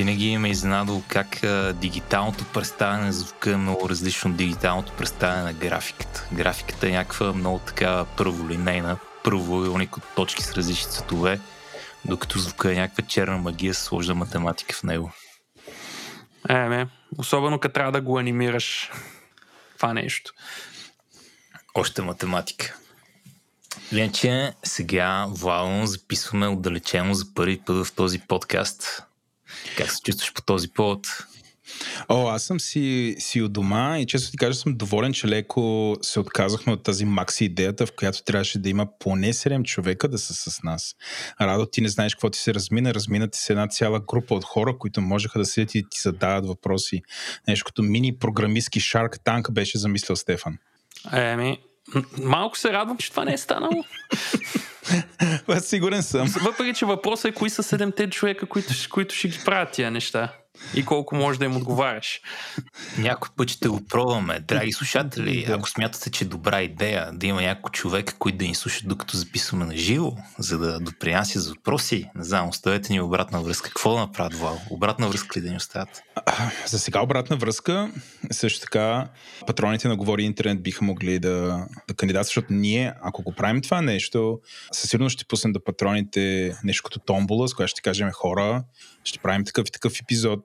Винаги ме изненадало как дигиталното представяне на звука е много различно от дигиталното представяне на графиката. Графиката е някаква много така първолинейна, първоъгълник от точки с различни цветове, докато звука е някаква черна магия с сложна математика в него. Особено като трябва да го анимираш това нещо. Още математика. Иначе сега, Владо, записваме отдалечено за първи път в този подкаст. Как се чувстваш по този повод? Аз съм си у дома и често ти кажа, съм доволен, че леко се отказахме от тази макси идеята, в която трябваше да има поне 7 човека да са с нас. Радо, ти не знаеш какво ти се размина. Размина ти се една цяла група от хора, които можеха да седят и ти задават въпроси. Нещо като мини-програмистски Shark Tank беше замислил Стефан. Малко се радвам, че това не е станало. Аз сигурен съм. Въпреки, че въпросът е кои са 7-те човека, които ще ги правят тия неща и колко можеш да им отговаряш. Някой път ще го пробваме. Драги слушатели, ако смятате, че е добра идея да има някой човек, който да ни слуша докато записваме на живо, за да допринася за въпроси, не знам, оставете ни обратна връзка. Какво да направят, Вал? Обратна връзка ли да ни остават? За сега обратна връзка. Също така, патроните на Говори Интернет биха могли да кандидатстват, защото ние, ако го правим това нещо, със сигурност ще пуснем да патроните нещо като томбола, с която ще кажем хора, ще правим такъв и такъв епизод.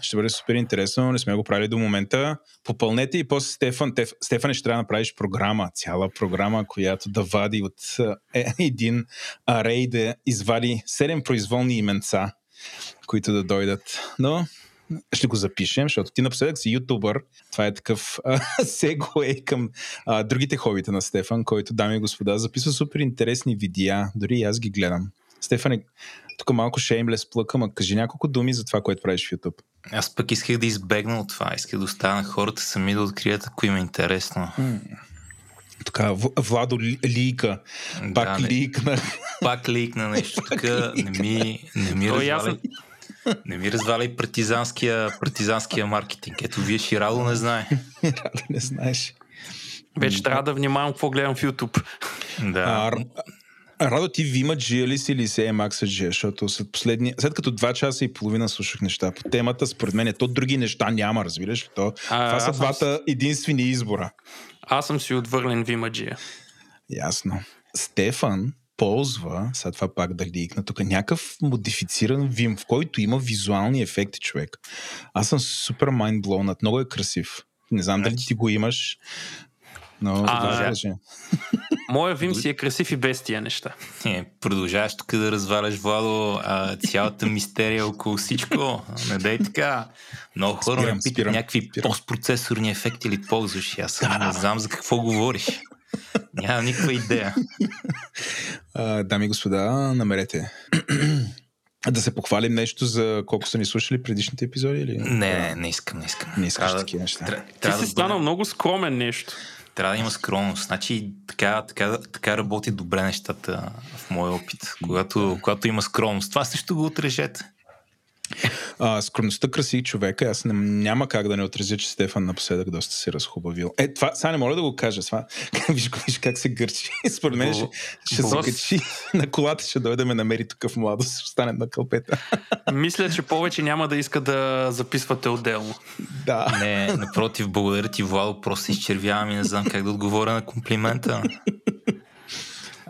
Ще бъде супер интересно. Не сме го правили до момента. Попълнете и после Стефан ще трябва да направиш програма. Цяла програма, която да вади от един арей, да извади 7 произволни именца, които да дойдат. Но ще го запишем, защото ти напоследък си ютубър. Това е такъв сегуей към другите хобита на Стефан, който, дами и господа, записва супер интересни видеа. Дори и аз ги гледам. Стефане, тук малко шеймлес плъкам, а кажи няколко думи за това, което правиш в YouTube. Аз пък исках да избегна от това. Исках да оставя хората сами да открият, ако им е интересно. Тук Владо лийка. Пак лийкна. Пак лийкна нещо. Тук не ми разваляй партизанския маркетинг. Ето, вие ще Радо не знае. Радо не знаеш. Вече трябва да внимавам какво гледам в YouTube. Да. Радо, ти Вима джия ли си или се Макса джия, защото след като 2 часа и половина слушах неща по темата, според мен то други неща няма, разбираш ли то? Това са двата единствени избора. Аз съм си отвърлен Вима джия. Ясно. Стефан ползва, сега това пак да ликна, тук някакъв модифициран Вим, в който има визуални ефекти, човек. Аз съм супер майндблоунът, много е красив. Не знам дали ти го имаш. Но, моя Vim си е красив и без тия неща. Продължаваш тук да разваляш, Владо, цялата мистерия около всичко. Не дай така. Много хора ме питат някакви постпроцесорни ефекти ли ползваш. Аз не знам за какво говориш. Няма никаква идея. Дами и господа, намерете. Да се похвалим нещо за колко са ни слушали предишните епизоди? Или? Не искам. Не искаш такива неща. Ти си станал много скромен нещо. Трябва да има скромност. Значи така работи добре нещата в моя опит. Когато има скромност, това също го отрежете. Скромността краси човека. Аз няма как да не отрезя, че Стефан напоследък доста се разхубавил. Това сега не мога да го кажа. Виж как се гърчи. Според мен ще се качи на колата, ще дойде да ме намери тук в младост, ще стане на кълпета. Мисля, че повече няма да иска да записвате отделно. Да. Не, напротив, благодаря ти, Владо, просто се изчервявам и не знам как да отговоря на комплимента.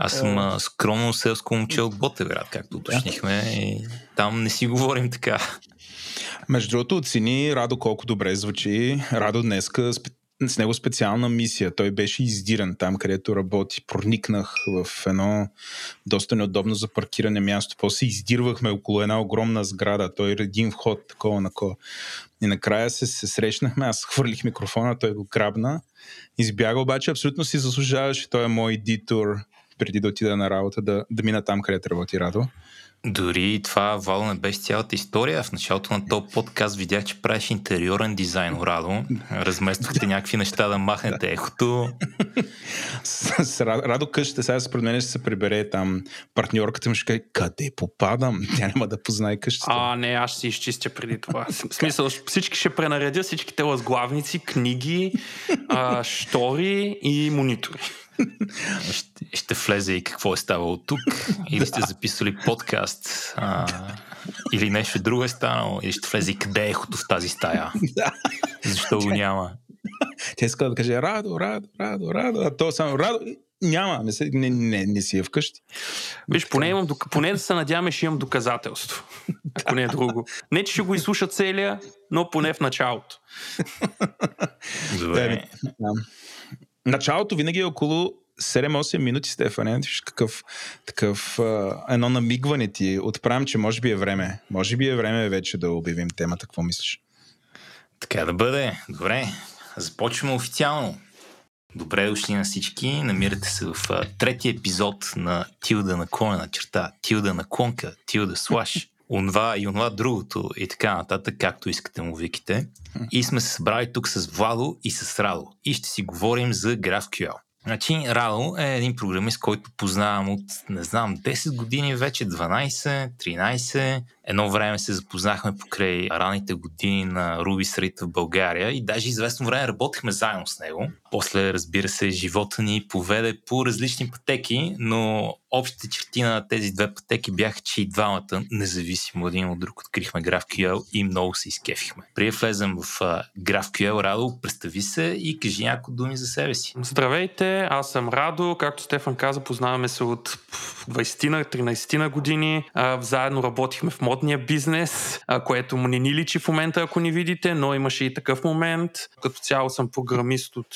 Аз съм скромно селско момче от Ботевград, както уточнихме, и там не си говорим така. Между другото, оцени Радо колко добре звучи. Радо днеска с него специална мисия. Той беше издиран там, където работи. Проникнах в едно доста неудобно за паркиране място. После издирвахме около една огромна сграда. Той един вход, такова. И накрая се срещнахме. Аз хвърлих микрофона, той го грабна. Избяга, обаче абсолютно си заслужаваше. Той е мой дитор. Преди да отида на работа, да мина там, където работи Радо. Дори това, Вало, не беше цялата история. В началото на този подкаст видях, че правиш интериорен дизайн, Радо. Размествахте някакви неща да махнете ехото. С Радо къщата, сега според мен ще се прибере там. Партньорката му ще каже, къде попадам? Тя няма да познае къщата. Не, аз ще си изчистя преди това. В смисъл, всички ще пренаредя, всичките лазглавници, книги, штори и монитори. Ще влезе и какво е ставало тук, или сте записали подкаст, или нещо друго е станало, или ще влезе и къде ехото в тази стая. Защо го няма? Те искат да каже Радо, а то само Радо... Няма, не си е вкъщи. Виж, поне да се надяваме, ще имам доказателство. Ако не е друго. Не, че ще го изслуша целия, но поне в началото. Добре. Началото винаги е около 7-8 минути, Стефане. Какъв такъв едно намигване ти отправям, че може би е време. Може би е време вече да обявим темата. Какво мислиш? Така да бъде. Добре. Започваме официално. Добре дошли на всички. Намирате се в третия епизод на Тилда на Конка, Тилда на Конка, Тилда слаш, онва и онва другото и така нататък, както искате му виките. И сме се събрали тук с Владо и с Радо. И ще си говорим за GraphQL. Значи, Радо е един програмист, който познавам от, не знам, 10 години вече, 12, 13. Едно време се запознахме покрай ранните години на Ruby Street в България и даже известно време работихме заедно с него. После, разбира се, живота ни поведе по различни пътеки, но общите черти на тези две пътеки бяха, че и двамата, независимо един от друг, открихме GraphQL и много се изкефихме. Преди влезем в GraphQL, Радо, представи се и кажи няколко думи за себе си. Здравейте, аз съм Радо. Както Стефан каза, познаваме се от 20-13 години. Заедно работихме в модния бизнес, което му не ни личи в момента, ако ни видите, но имаше и такъв момент. Като цяло съм програмист от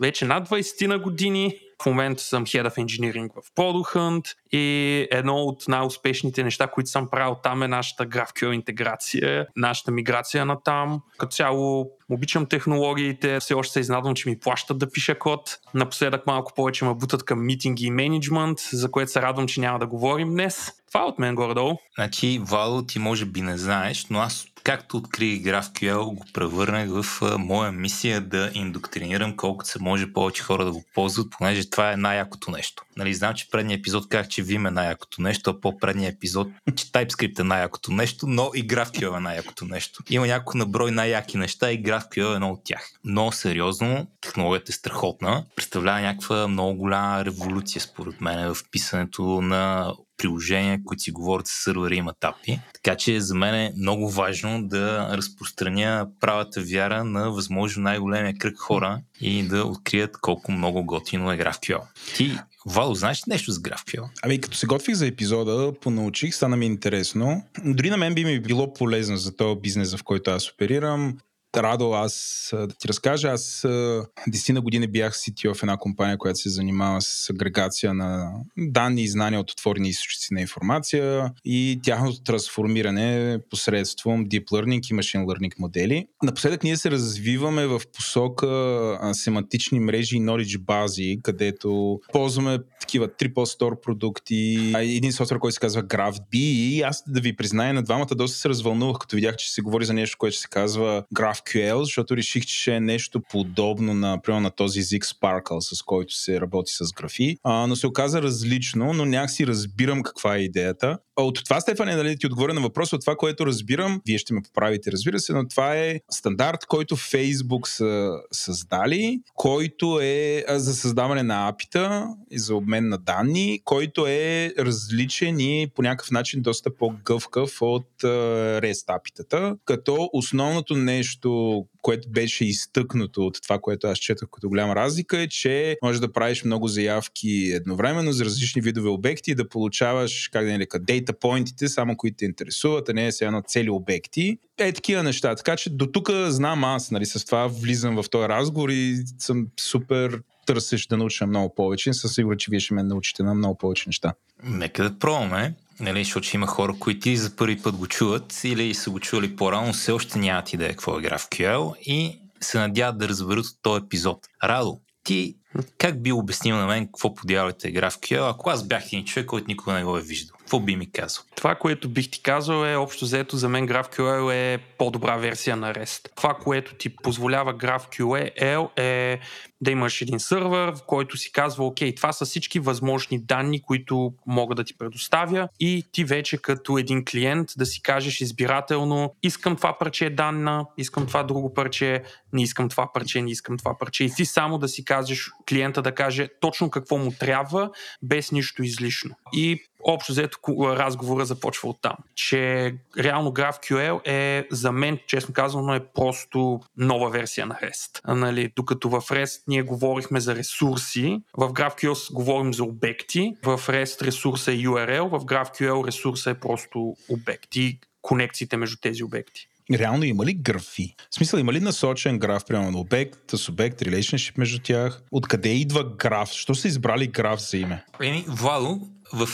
вече над 20 години. В момента съм Head of Engineering в Product Hunt и едно от най-успешните неща, които съм правил там е нашата GraphQL интеграция, нашата миграция на там. Като цяло обичам технологиите, все още се изнадвам, че ми плащат да пиша код. Напоследък малко повече ме бутат към митинги и менеджмент, за което се радвам, че няма да говорим днес. Това е от мен горе-долу. Значи, Вало, ти може би не знаеш, но аз както открих GraphQL, го превърнах в моя мисия да индоктринирам колкото се може повече хора да го ползват, понеже това е най-якото нещо. Нали, знам, че предния епизод казах, че Vim е най-якото нещо, а по-предния епизод, че TypeScript е най-якото нещо, но и GraphQL е най-якото нещо. Има няколко наброй най-яки неща и GraphQL е едно от тях. Но сериозно, технологията е страхотна. Представлява някаква много голяма революция, според мен, в писането на приложения, които си говорят с сървъри и матапи. Така че за мен е много важно да разпространя правата вяра на възможно най-големия кръг хора и да открият колко много готино е GraphQL. Ти, Вало, знаеш ли нещо за GraphQL? Ами като се готвих за епизода, понаучих, стана ми интересно. Дори на мен би ми било полезно за този бизнес, в който аз оперирам. Радо, аз да ти разкажа, аз 10 години бях CTO в една компания, която се занимава с агрегация на данни и знания от отворени източници на информация и тяхното трансформиране посредством Deep Learning и Machine Learning модели. Напоследък ние се развиваме в посока семантични мрежи и knowledge бази, където ползваме такива triple store продукти, един софтуер, който се казва GraphB и аз да ви призная на двамата доста се развълнувах, като видях, че се говори за нещо, което се казва GraphQL, защото реших, че е нещо подобно на този език Sparkle, с който се работи с графи, но се оказа различно, но някакси разбирам каква е идеята. От това, Стефане, дали ти отговоря на въпроса, от това, което разбирам, вие ще ме поправите, разбира се, но това е стандарт, който Facebook са създали, който е за създаване на API-та и за обмен на данни, който е различен и по някакъв начин доста по-гъвкав от REST API-тата, като основното нещо, което беше изтъкнато от това, което аз четах като голяма разлика е, че можеш да правиш много заявки едновременно за различни видове обекти и да получаваш, как да ни лека, дейта поинтите, само които те интересуват, а не е сега на цели обекти. Е такива неща. Така че до тук знам аз, нали, с това влизам в този разговор и съм супер търсещ да науча много повече. Със сигурно, че вие ще ме научите на много повече неща. Нека да пробваме. Нали, защото има хора, които или за първи път го чуват, или са го чували по-рано, все още нямат идея какво е GraphQL и се надяват да разберат от този епизод. Радо, ти как би обяснил на мен какво подявате е GraphQL, ако аз бях един човек, който никога не го е виждал? Какво би ми казал? Това, което бих ти казал е, общо взето за мен GraphQL е по-добра версия на REST. Това, което ти позволява GraphQL е да имаш един сървър, в който си казва, окей, това са всички възможни данни, които мога да ти предоставя, и ти вече като един клиент да си кажеш избирателно, искам това парче данна, искам това друго парче, не искам това парче, не искам това парче, и ти само да си кажеш, клиента да каже точно какво му трябва, без нищо излишно. И общо взето разговора започва оттам, че реално GraphQL е за мен, честно казано, е просто нова версия на REST. Нали, докато в REST ние говорихме за ресурси, в GraphQL говорим за обекти, в REST ресурса е URL, в GraphQL ресурса е просто обекти и конекциите между тези обекти. Реално има ли графи? В смисъл, има ли насочен граф, примерно на обект, субект, relationship между тях? Откъде идва граф? Що са избрали граф за име? Вало, в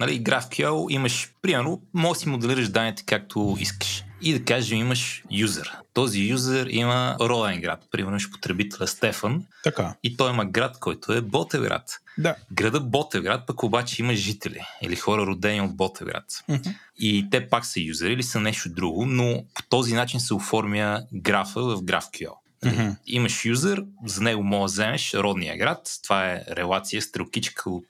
нали, GraphQL имаш, примерно, може да си моделираш данните както искаш. И да кажем, имаш юзер. Този юзер има роден град. Примерно имаш потребителя Стефан. Така. И той има град, който е Ботевград. Да. Града Ботевград пък обаче има жители или хора родени от Ботевград. Mm-hmm. И те пак са юзери или са нещо друго, но по този начин се оформя графа в GraphQL. Mm-hmm. Имаш юзер, за него може да вземеш родния град, това е релация, стрелкичка от,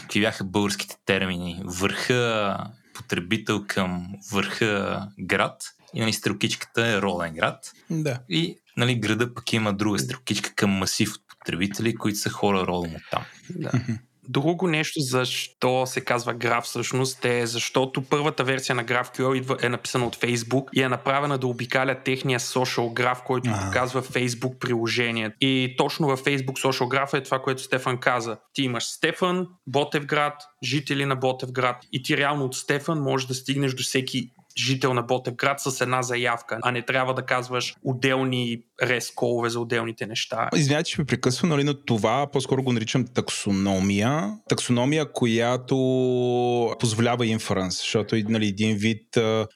какви бяха българските термини, върха потребител към върха град, и нали, стрелкичката е роден град, да. И нали, града пък има друга стрелкичка към масив от потребители, които са хора родени от там. Да. Mm-hmm. Друго нещо, защо се казва граф всъщност, е защото първата версия на GraphQL е написана от Facebook и е направена да обикаля техния social graph, който показва Facebook приложение. И точно във Facebook social graph е това, което Стефан каза. Ти имаш Стефан, Ботевград, жители на Ботевград, и ти реално от Стефан можеш да стигнеш до всеки жител на Ботевград с една заявка, а не трябва да казваш отделни ресколове за отделните неща. Извинявайте, ще ме прекъсвам, нали, но това по-скоро го наричам таксономия. Таксономия, която позволява инференс, защото нали, един вид,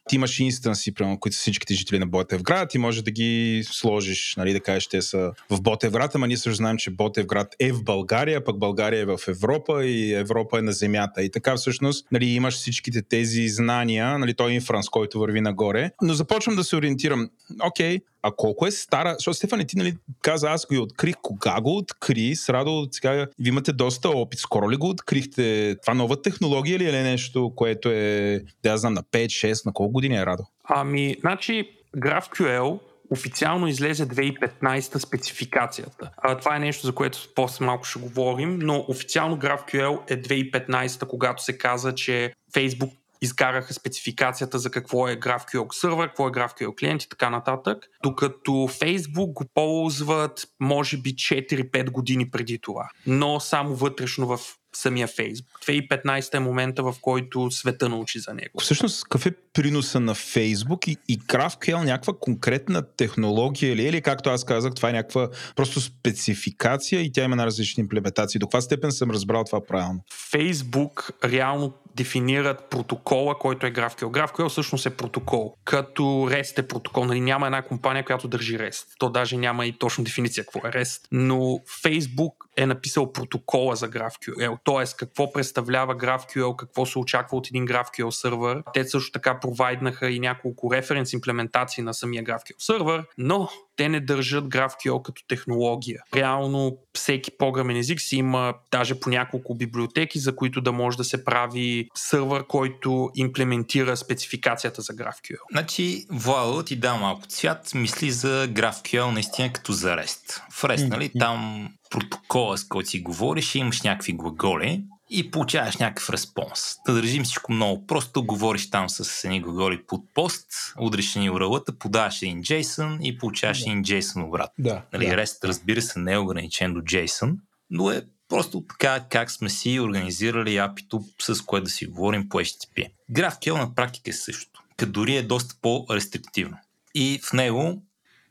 ти имаш инстанси, прямо, които са всичките жители на Ботевград, и можеш да ги сложиш, нали, да кажеш, те са в Ботевград, ама ние също знаем, че Ботевград е в България, пък България е в Европа и Европа е на земята. И така всъщност нали, имаш всичките тези знания, нали, той инференс, с който върви нагоре, но започвам да се ориентирам. Окей, а колко е стара? Защото Стефан, ти нали каза, аз го открих. Кога го откри? С радо, сега ви имате доста опит. Скоро ли го открихте? Това нова технология ли е нещо, което е, да я знам, на 5-6, на колко години е, Радо? Ами, значи, GraphQL официално излезе 2015 спецификацията. Това е нещо, за което после малко ще говорим, но официално GraphQL е 2015, когато се каза, че Facebook изкараха спецификацията за какво е GraphQL сервер, какво е GraphQL клиент и така нататък, докато Facebook го ползват може би 4-5 години преди това, но само вътрешно в самия Facebook. 2015 е момента, в който света научи за него. Всъщност, какъв е приноса на Facebook и GraphQL някаква конкретна технология ли? Или както аз казах, това е някаква просто спецификация и тя има на различни имплементации. До каква степен съм разбрал това правилно? Facebook реално дефинират протокола, който е GraphQL. GraphQL всъщност е протокол. Като REST е протокол. Нали, няма една компания, която държи REST. То даже няма и точно дефиниция какво е REST. Но Facebook е написал протокола за GraphQL. Тоест, какво представлява GraphQL, какво се очаква от един GraphQL сервер. Те също така провайднаха и няколко референс имплементации на самия GraphQL сервер, но те не държат GraphQL като технология. Реално всеки програмен език си има даже по няколко библиотеки, за които да може да се прави сървър, който имплементира спецификацията за GraphQL. Значи, Владо, ти дам малко цвят, мисли за GraphQL наистина като за REST. В REST, нали, там протокола, с който си говориш, имаш някакви глаголи и получаваш някакъв респонс. Да държим всичко много просто, говориш там с едни глаголи под пост, удриш ни URL-та, подаваш един JSON и получаваш един JSON обратно. Да, нали, да. REST, разбира се, не е ограничен до JSON, но е просто така как сме си организирали API-то, с което да си говорим по HTTP. GraphQL на практика е също, като дори е доста по-рестриктивно. И в него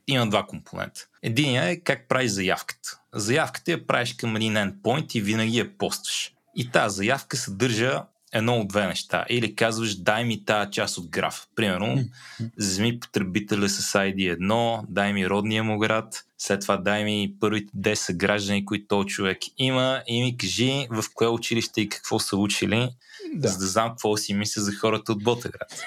има два компонента. Единия е как правиш заявката. Заявката я правиш към един endpoint и винаги я постваш. И тази заявка съдържа едно от две неща. Или казваш, дай ми тази част от граф. Примерно, вземи потребителя с ID 1, дай ми родния му град, след това дай ми първите 10 граждани, които този човек има, и ми кажи в кое училище и какво са учили, да. За да знам какво си мисля за хората от Ботевград.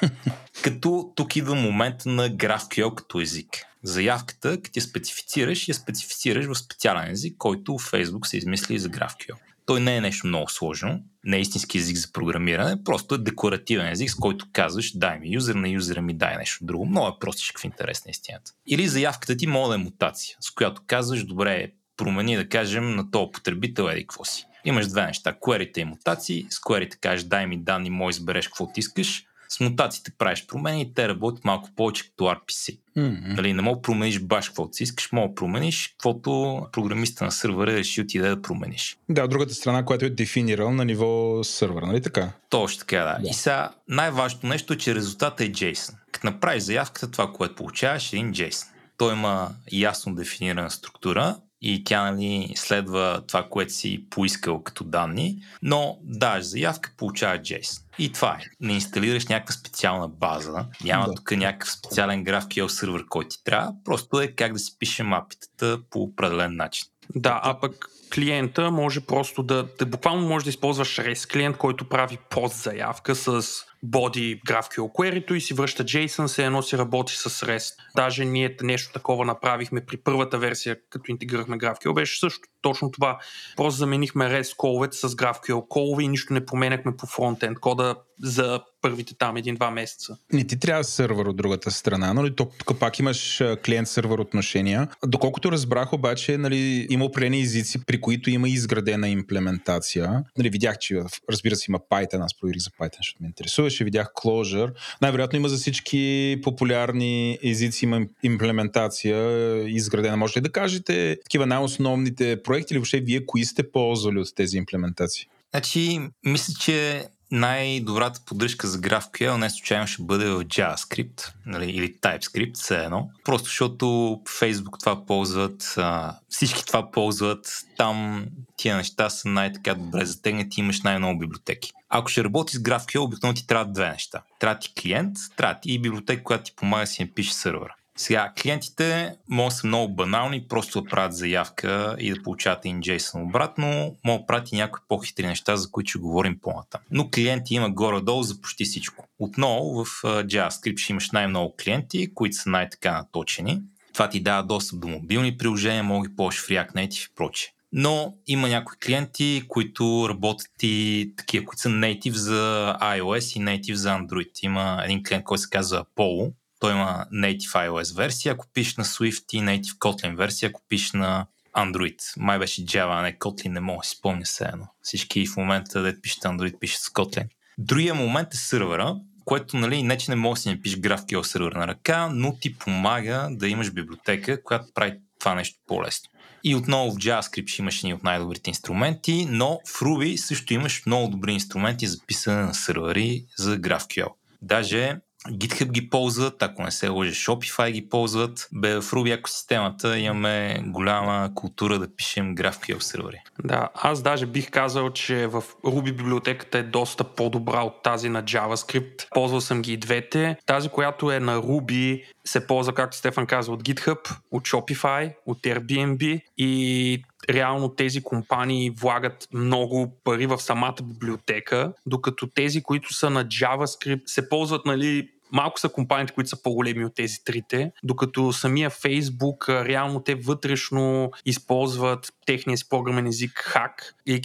Като тук идва момент на GraphQL като език. Заявката, като я специфицираш, я специфицираш в специален език, който Facebook се измисли за GraphQL. Той не е нещо много сложно, не е истински език за програмиране, просто е декларативен език, с който казваш, дай ми юзер, на юзера ми дай нещо друго. Много е простичък в интерес на истината. Или заявката ти може да е мутация, с която казваш, добре, промени да кажем на този потребител еди какво си. Имаш две неща, query-та и мутации, с query-та кажеш, дай ми данни, може избереш какво ти искаш. С мутациите правиш промени и те работят малко повече като RPC. Mm-hmm. Дали, не мога да промениш баш каквото си искаш, мога да промениш каквото програмиста на сървъра реши от идея да промениш. Да, от другата страна, която е дефинирал на ниво сървър, нали така? Точно така, да. Yeah. И сега най-важното нещо е, че резултатът е JSON. Като направиш заявката, това, което получаваш, е един JSON. Той има ясно дефинирана структура и тя, нали, следва това, което си поискал като данни, но даш заявка, получаваш JSON. И това е. Не инсталираш някаква специална база, няма тук някакъв специален GraphQL сервер, който ти трябва, просто е как да си пишем апитата по определен начин. Да, а пък клиента може просто да буквално може да използваш REST клиент, който прави пост заявка с body GraphQL query-то и си връща JSON, се едно си работи с REST. Даже ние нещо такова направихме при първата версия, като интегрирахме GraphQL, беше също точно това. Просто заменихме REST call-овете с GraphQL call-ове и нищо не променяхме по фронт-енд кода за първите там 1-2 месеца. Не ти трябва сървър от другата страна, но тук пак имаш клиент-сървър отношения. Доколкото разбрах обаче, нали, има определени езици, при които има изградена имплементация. Нали, видях, че разбира се има Python, аз проверих за Python, защото ме интересуваше, видях Clojure. Най-вероятно има за всички популярни езици, има имплементация изградена. Може ли да кажете такива най-основните проекти или въобще вие кои сте ползвали от тези имплементации? Значи, мисля, че най-добрата поддръжка за GraphQL не случайно ще бъде в JavaScript, нали, или TypeScript, все едно. Просто защото Facebook това ползват, всички това ползват, там тия неща са най-така добре затегнати, имаш най-много библиотеки. Ако ще работи с GraphQL, обикновено ти трябва две неща. Трябва ти клиент, трябва ти и библиотека, която ти помага да си напише сървъра. Сега, клиентите могат да са много банални, просто да правят заявка и да получават един JSON обратно, могат да правят и някои по-хитри неща, за които ще говорим по-натам. Но клиенти има горе-долу за почти всичко. Отново в JavaScript ще имаш най-много клиенти, които са най-така наточени. Това ти дава достъп до мобилни приложения, мога да ползваш в React Native и прочее. Но има някои клиенти, които работят и такива, които са native за iOS и native за Android. Има един клиент, който се казва Apollo. Той има native iOS версия, ако пишеш на Swift, и native Kotlin версия, ако пишеш на Android. Май беше Java, а не Kotlin, не мога да си спомня се едно. Всички в момента, дето пишете Android, пишат с Kotlin. Другия момент е сървъра, което, нали, не че не мога да си напишеш GraphQL сървър на ръка, но ти помага да имаш библиотека, която прави това нещо по-лесно. И отново в JavaScript ще имаш едни от най-добрите инструменти, но в Ruby също имаш много добри инструменти за писане на сървъри за GraphQL. Даже GitHub ги ползват, ако не се лъжа, Shopify ги ползват. Бе, в Ruby екосистемата имаме голяма култура да пишем GraphQL сервери. Да, аз даже бих казал, че в Ruby библиотеката е доста по-добра от тази на JavaScript. Ползвал съм ги и двете. Тази, която е на Ruby, се ползва, както Стефан каза, от GitHub, от Shopify, от Airbnb и реално тези компании влагат много пари в самата библиотека, докато тези, които са на JavaScript, се ползват, нали, малко са компаниите, които са по-големи от тези трите, докато самия Facebook, реално те вътрешно използват техния си програмен език Hack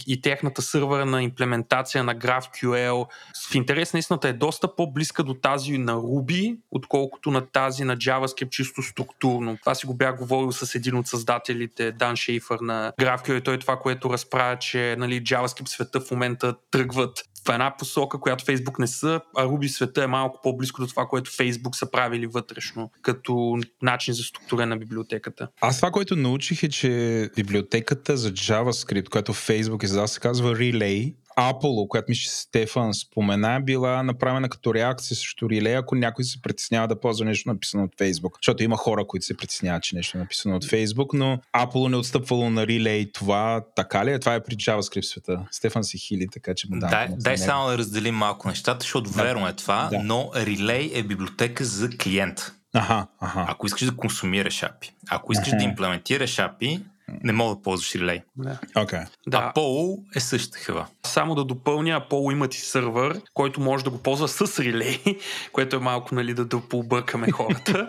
и техната сървърна имплементация на GraphQL. В интерес на истината е доста по-близка до тази на Ruby, отколкото на тази на JavaScript чисто структурно. Това си го бях говорил с един от създателите, Dan Shaefer на GraphQL, и той това, което разправя, че, нали, JavaScript света в момента тръгват в една посока, която Facebook не са, а Ruby света е малко по-близко до това, което Facebook са правили вътрешно, като начин за структура на библиотеката. Аз това, което научих е, че библиотеката за JavaScript, която Facebook издаде, се казва Relay, Apollo, която мисля, че Стефан спомена, била направена като реакция срещу Relay, ако някой се притеснява да ползва нещо написано от Facebook. Защото има хора, които се притесняват, че нещо е написано от Facebook, но Apollo не отстъпвало на Relay. Това така ли? Това е при JavaScript света. Стефан се хили, така че му дам. Дай само да разделим малко нещата, защото верно е това, да. Но Relay е библиотека за клиент. Аха. Ако искаш да консумираш API, ако искаш да имплементираш API, не мога да ползваш Relay. Okay. Да. Apollo е същата хива. Само да допълня, Apollo имат и сървър, който може да го ползва с Relay, което е малко, нали, да пообъркаме хората.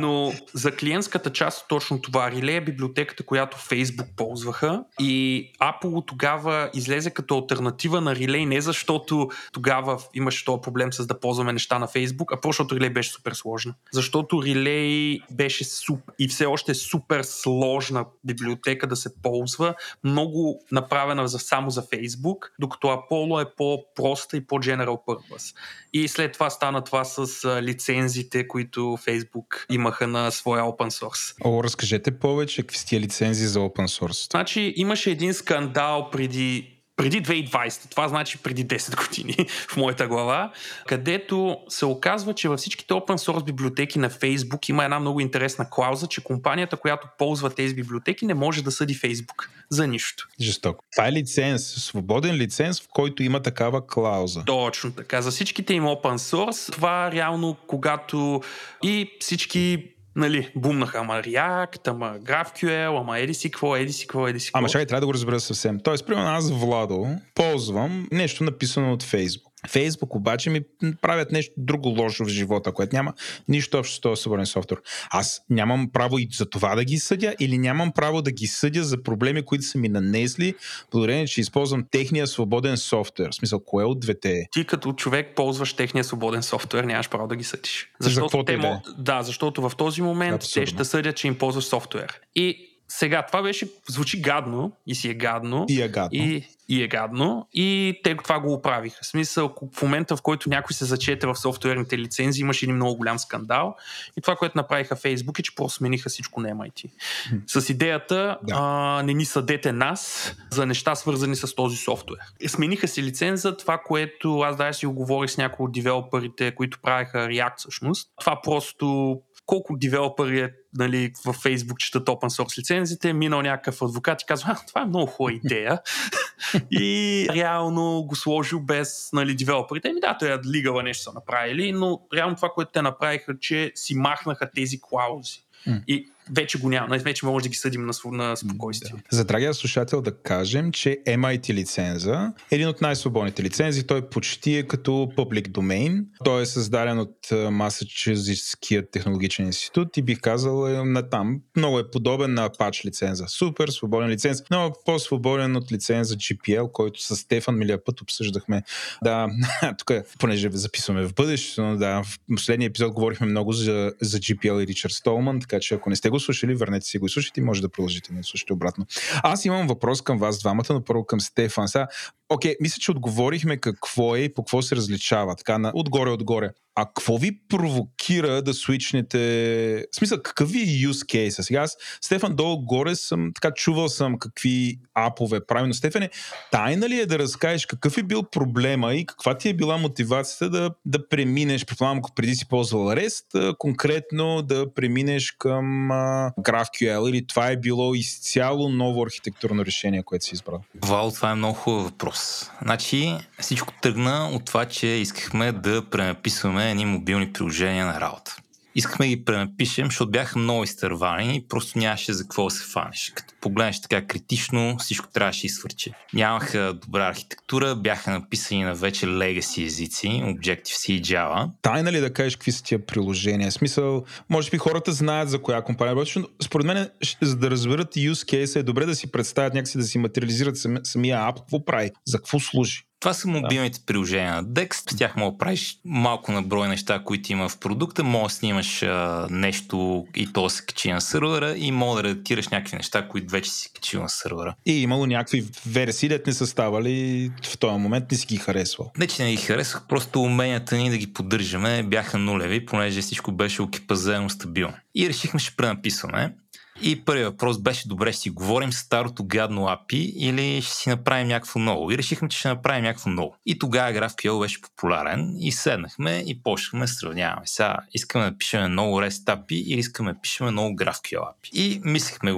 Но за клиентската част точно това. Relay е библиотеката, която Facebook ползваха, и Apollo тогава излезе като алтернатива на Relay, не защото тогава имаше този проблем с да ползваме неща на Facebook, а защото Relay беше супер сложна. Защото Relay беше и все още супер сложна библиотека да се ползва, много направена само за Facebook, докато Apollo е по-проста и по-general purpose. И след това стана това с лицензите, които Facebook имаха на своя open source. Разкажете повече, какви са тия лицензии за open source? Значи имаше един скандал преди 2020, това значи преди 10 години в моята глава, където се оказва, че във всичките open source библиотеки на Facebook има една много интересна клауза, че компанията, която ползва тези библиотеки, не може да съди Facebook за нищо. Жестоко. Това е лиценз, свободен лиценз, в който има такава клауза. Точно така. За всичките им open source, това реално, когато и всички... Нали, бумнаха, ама React, ама GraphQL, ама еди си какво. Ама чакай, трябва да го разбера съвсем. Тоест, примерно аз, Владо, ползвам нещо написано от Facebook. Facebook обаче ми правят нещо друго лошо в живота, което няма нищо общо с този съборен софтуер. Аз нямам право и за това да ги съдя, или нямам право да ги съдя за проблеми, които са ми нанесли, благодарение, че използвам техния свободен софтуер. В смисъл, кое от двете е? Ти като човек ползваш техния свободен софтуер, нямаш право да ги съдиш. Защото в този момент те ще съдят, че им ползваш софтуер. И сега, това звучи гадно и си е гадно. И те това го оправиха. В смисъл, в момента, в който някой се зачете в софтуерните лицензии, имаше един много голям скандал. И това, което направиха Facebook, е, че просто смениха всичко на MIT. С идеята, не ни съдете нас за неща, свързани с този софтуер. Смениха си лиценза, това, което аз даже си оговорих с някои от девелоперите, които правиха React всъщност. Това просто... Колко девелопъри е, нали, във Facebook четат open source лицензите, минал някакъв адвокат и казва, това е много хубава идея. И реално го сложил без, нали, девелоперите. Той е лигала нещо са направили, но реално това, което те направиха, че си махнаха тези клаузи. И вече го няма. Вече може да ги съдим на спокойствие. Да. За драгия слушател да кажем, че MIT лиценза е един от най-свободните лицензи. Той почти е като public domain. Той е създаден от Масачузетския технологичен институт и бих казал натам. Много е подобен на Apache лиценза. Супер свободен лиценз. Много по-свободен от лиценза GPL, който с Стефан милия път обсъждахме. Да, тук, понеже записваме в бъдещето, но да, в последния епизод говорихме много за GPL и Ричард Столман, така че ако не сте го слушали, върнете си го и слушайте, може да продължите, не слушате обратно. Аз имам въпрос към вас двамата, но първо към Стефан. Окей, мисля, че отговорихме какво е и по какво се различава, така на отгоре. А какво ви провокира да свичнете? В смисъл, какъв е юз кейса? Сега аз, Стефан, долу-горе съм, така чувал съм какви апове правим, но Стефане, тайна ли е да разкажеш какъв е бил проблема и каква ти е била мотивацията да преминеш, предполагам, ако преди си ползвал REST, конкретно да преминеш към GraphQL, или това е било изцяло ново архитектурно решение, което си избрал? Вау, това е много хубав въпрос. Значи, всичко тръгна от това, че искахме да пренаписваме едни мобилни приложения на работа. Искахме да ги пренапишем, защото бяха много изтървани и просто нямаше за какво да се фанеш. Като погледнеш така критично, всичко трябваше да изхвърчи. Нямаха добра архитектура, бяха написани на вече legacy езици, Objective-C и Java. Тайна ли да кажеш какви са тия приложения? В смисъл, може би хората знаят за коя компания работиш, но според мен, за да разберат use case, е добре да си представят някакси, да си материализират самия ап, какво прави, за какво служи. Това са мобилните приложения на DEX. С тях мога да правиш малко на брой неща, които има в продукта. Мога да снимаш нещо и то се качи на сървъра и мога да редактираш някакви неща, които вече си качи на сървъра. И имало някакви версии, дет не са ставали в този момент, не си ги харесвал. Не, че не ги харесвах, просто уменията ни да ги поддържаме бяха нулеви, понеже всичко беше окипазено стабилно. И решихме, ще пренаписваме. И първият въпрос беше: добре, си говорим старото гадно API или ще си направим някакво ново? И решихме, че ще направим някакво ново. И тогава GraphQL беше популярен и седнахме и почнахме да сравняваме. Сега искаме да пишем ново REST API или искаме да пишем ново GraphQL API. И мислихме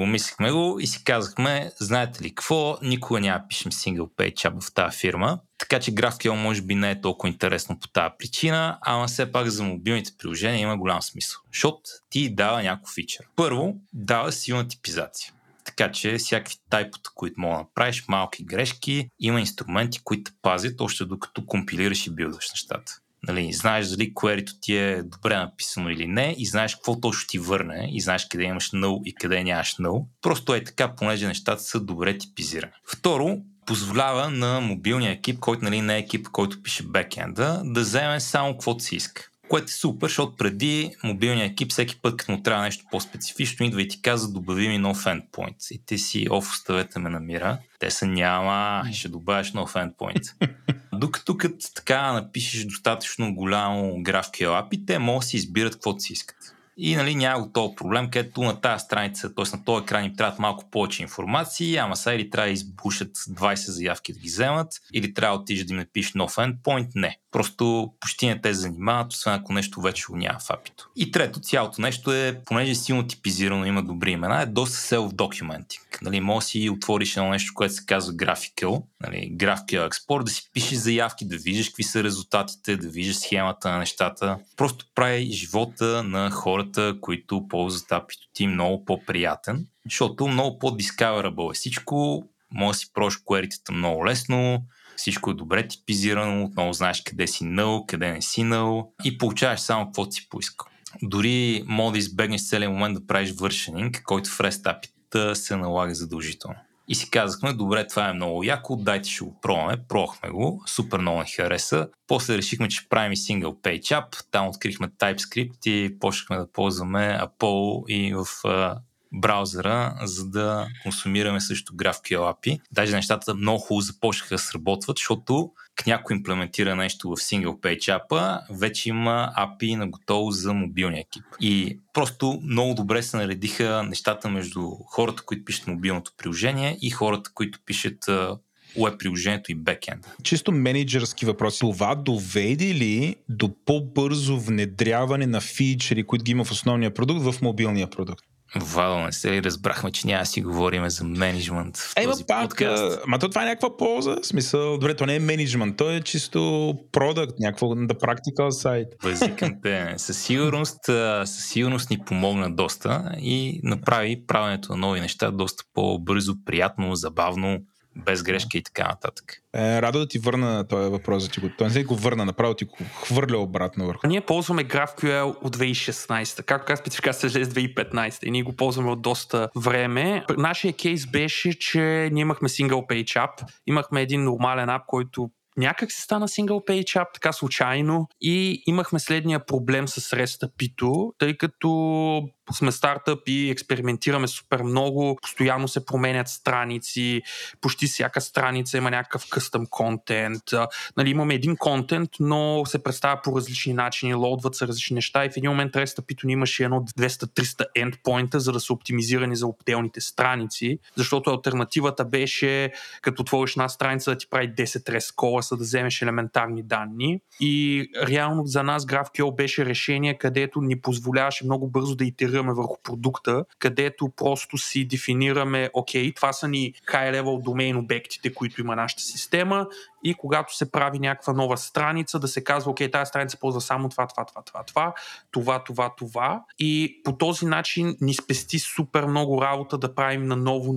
го и си казахме: знаете ли какво, никога няма да пишем single page app в тази фирма. Така че GraphQL може би не е толкова интересно по тази причина, ама все пак за мобилните приложения има голям смисъл, защото ти дава някакво фичър. Първо, дава силна типизация. Така че всякакви тайпота, които мога да направиш, малки грешки, има инструменти, които пазят още докато компилираш и билдваш нещата. Нали, знаеш дали query-то ти е добре написано или не и знаеш какво точно ти върне и знаеш къде имаш null и къде нямаш null. Просто е така, понеже нещата са добре типизирани. Второ, позволява на мобилния екип, който нали, не е екип, който пише бекенда, да вземе само каквото си иска. Което е супер, защото преди мобилния екип всеки път, като му трябва нещо по-специфично, идва и ти казва: добави ми нов endpoint. И ти си: оф, оставете ме на мира. Те са: няма, ще добавиш нов endpoint. Докато като така напишеш достатъчно голямо графки лапи, те могат да си избират каквото си искат. И нали, няма готов проблем, където на тази страница, т.е. на този екран им трябват малко повече информации, ама са или трябва да избушат 20 заявки да ги вземат, или трябва да отиш да им напишеш нов endpoint, не. Просто почти не те занимават, освен ако нещо вече го няма в апито. И трето, цялото нещо е, понеже силно типизирано, има добри имена, е доста self-documenting. Нали, може си отвориш едно нещо, което се казва GraphQL, нали, GraphQL Export, да си пишеш заявки, да виждаш какви са резултатите, да виждаш схемата на нещата. Просто прави живота на хората, които ползват апито ти, много по-приятен, защото много по-discoverable е всичко, може да си прош query-тата много лесно, всичко е добре типизирано, отново знаеш къде си null, къде не си null и получаваш само каквото си поискал. Дори може да избегнеш целия момент да правиш вършенинг, който в REST API-та се налага задължително. И си казахме: добре, това е много яко, дайте ще го пробваме. Пробвахме го, супер много ни хареса. После решихме, че правим и single page app, там открихме TypeScript и почнахме да ползваме Apollo и в браузъра, за да консумираме също GraphQL API. Даже нещата много хубаво започнаха да сработват, защото к някой имплементира нещо в Single Page App-а, вече има API на готово за мобилния екип. И просто много добре се наредиха нещата между хората, които пишат мобилното приложение и хората, които пишат уеб-приложението и бекенда. Чисто менеджерски въпроси. Това доведе ли до по-бързо внедряване на фичери, които ги има в основния продукт, в мобилния продукт? Вадо, не се ли разбрахме, че няма да си говорим за менеджмент в този подкаст? Ма то това е някаква полза, в смисъл, добре, то не е менеджмент, то е чисто продукт, някакво да practical side. Възикам те, със сигурност ни помогна доста и направи правенето на нови неща доста по-бързо, приятно, забавно, без грешки и така нататък. Радо да ти върна този въпрос, за ти го. Той не си го върна, направо ти го хвърля обратно върху. Ние ползваме GraphQL от 2016, както казах, спецификация след 2015 и ние го ползваме от доста време. Нашия кейс беше, че ние имахме Single Page App, имахме един нормален ап, който някак се стана Single Page App, така случайно, и имахме следния проблем с REST API-то, тъй като сме стартъп и експериментираме супер много, постоянно се променят страници, почти всяка страница има някакъв къстъм контент, нали, имаме един контент, но се представя по различни начини, лоудват се различни неща и в един момент REST API-то ни имаше едно 200-300 endpoint-а, за да са оптимизирани за отделните страници, защото алтернативата беше, като твориш една страница, да ти прави 10 REST call-а, да вземеш елементарни данни, и реално за нас GraphQL беше решение, където ни позволяваше много бързо да итерираме върху продукта, където просто си дефинираме: окей, това са ни high-level domain обектите, които има нашата система, и когато се прави някаква нова страница, да се казва: окей, тази страница ползва само това. И по този начин ни спести супер много работа да правим наново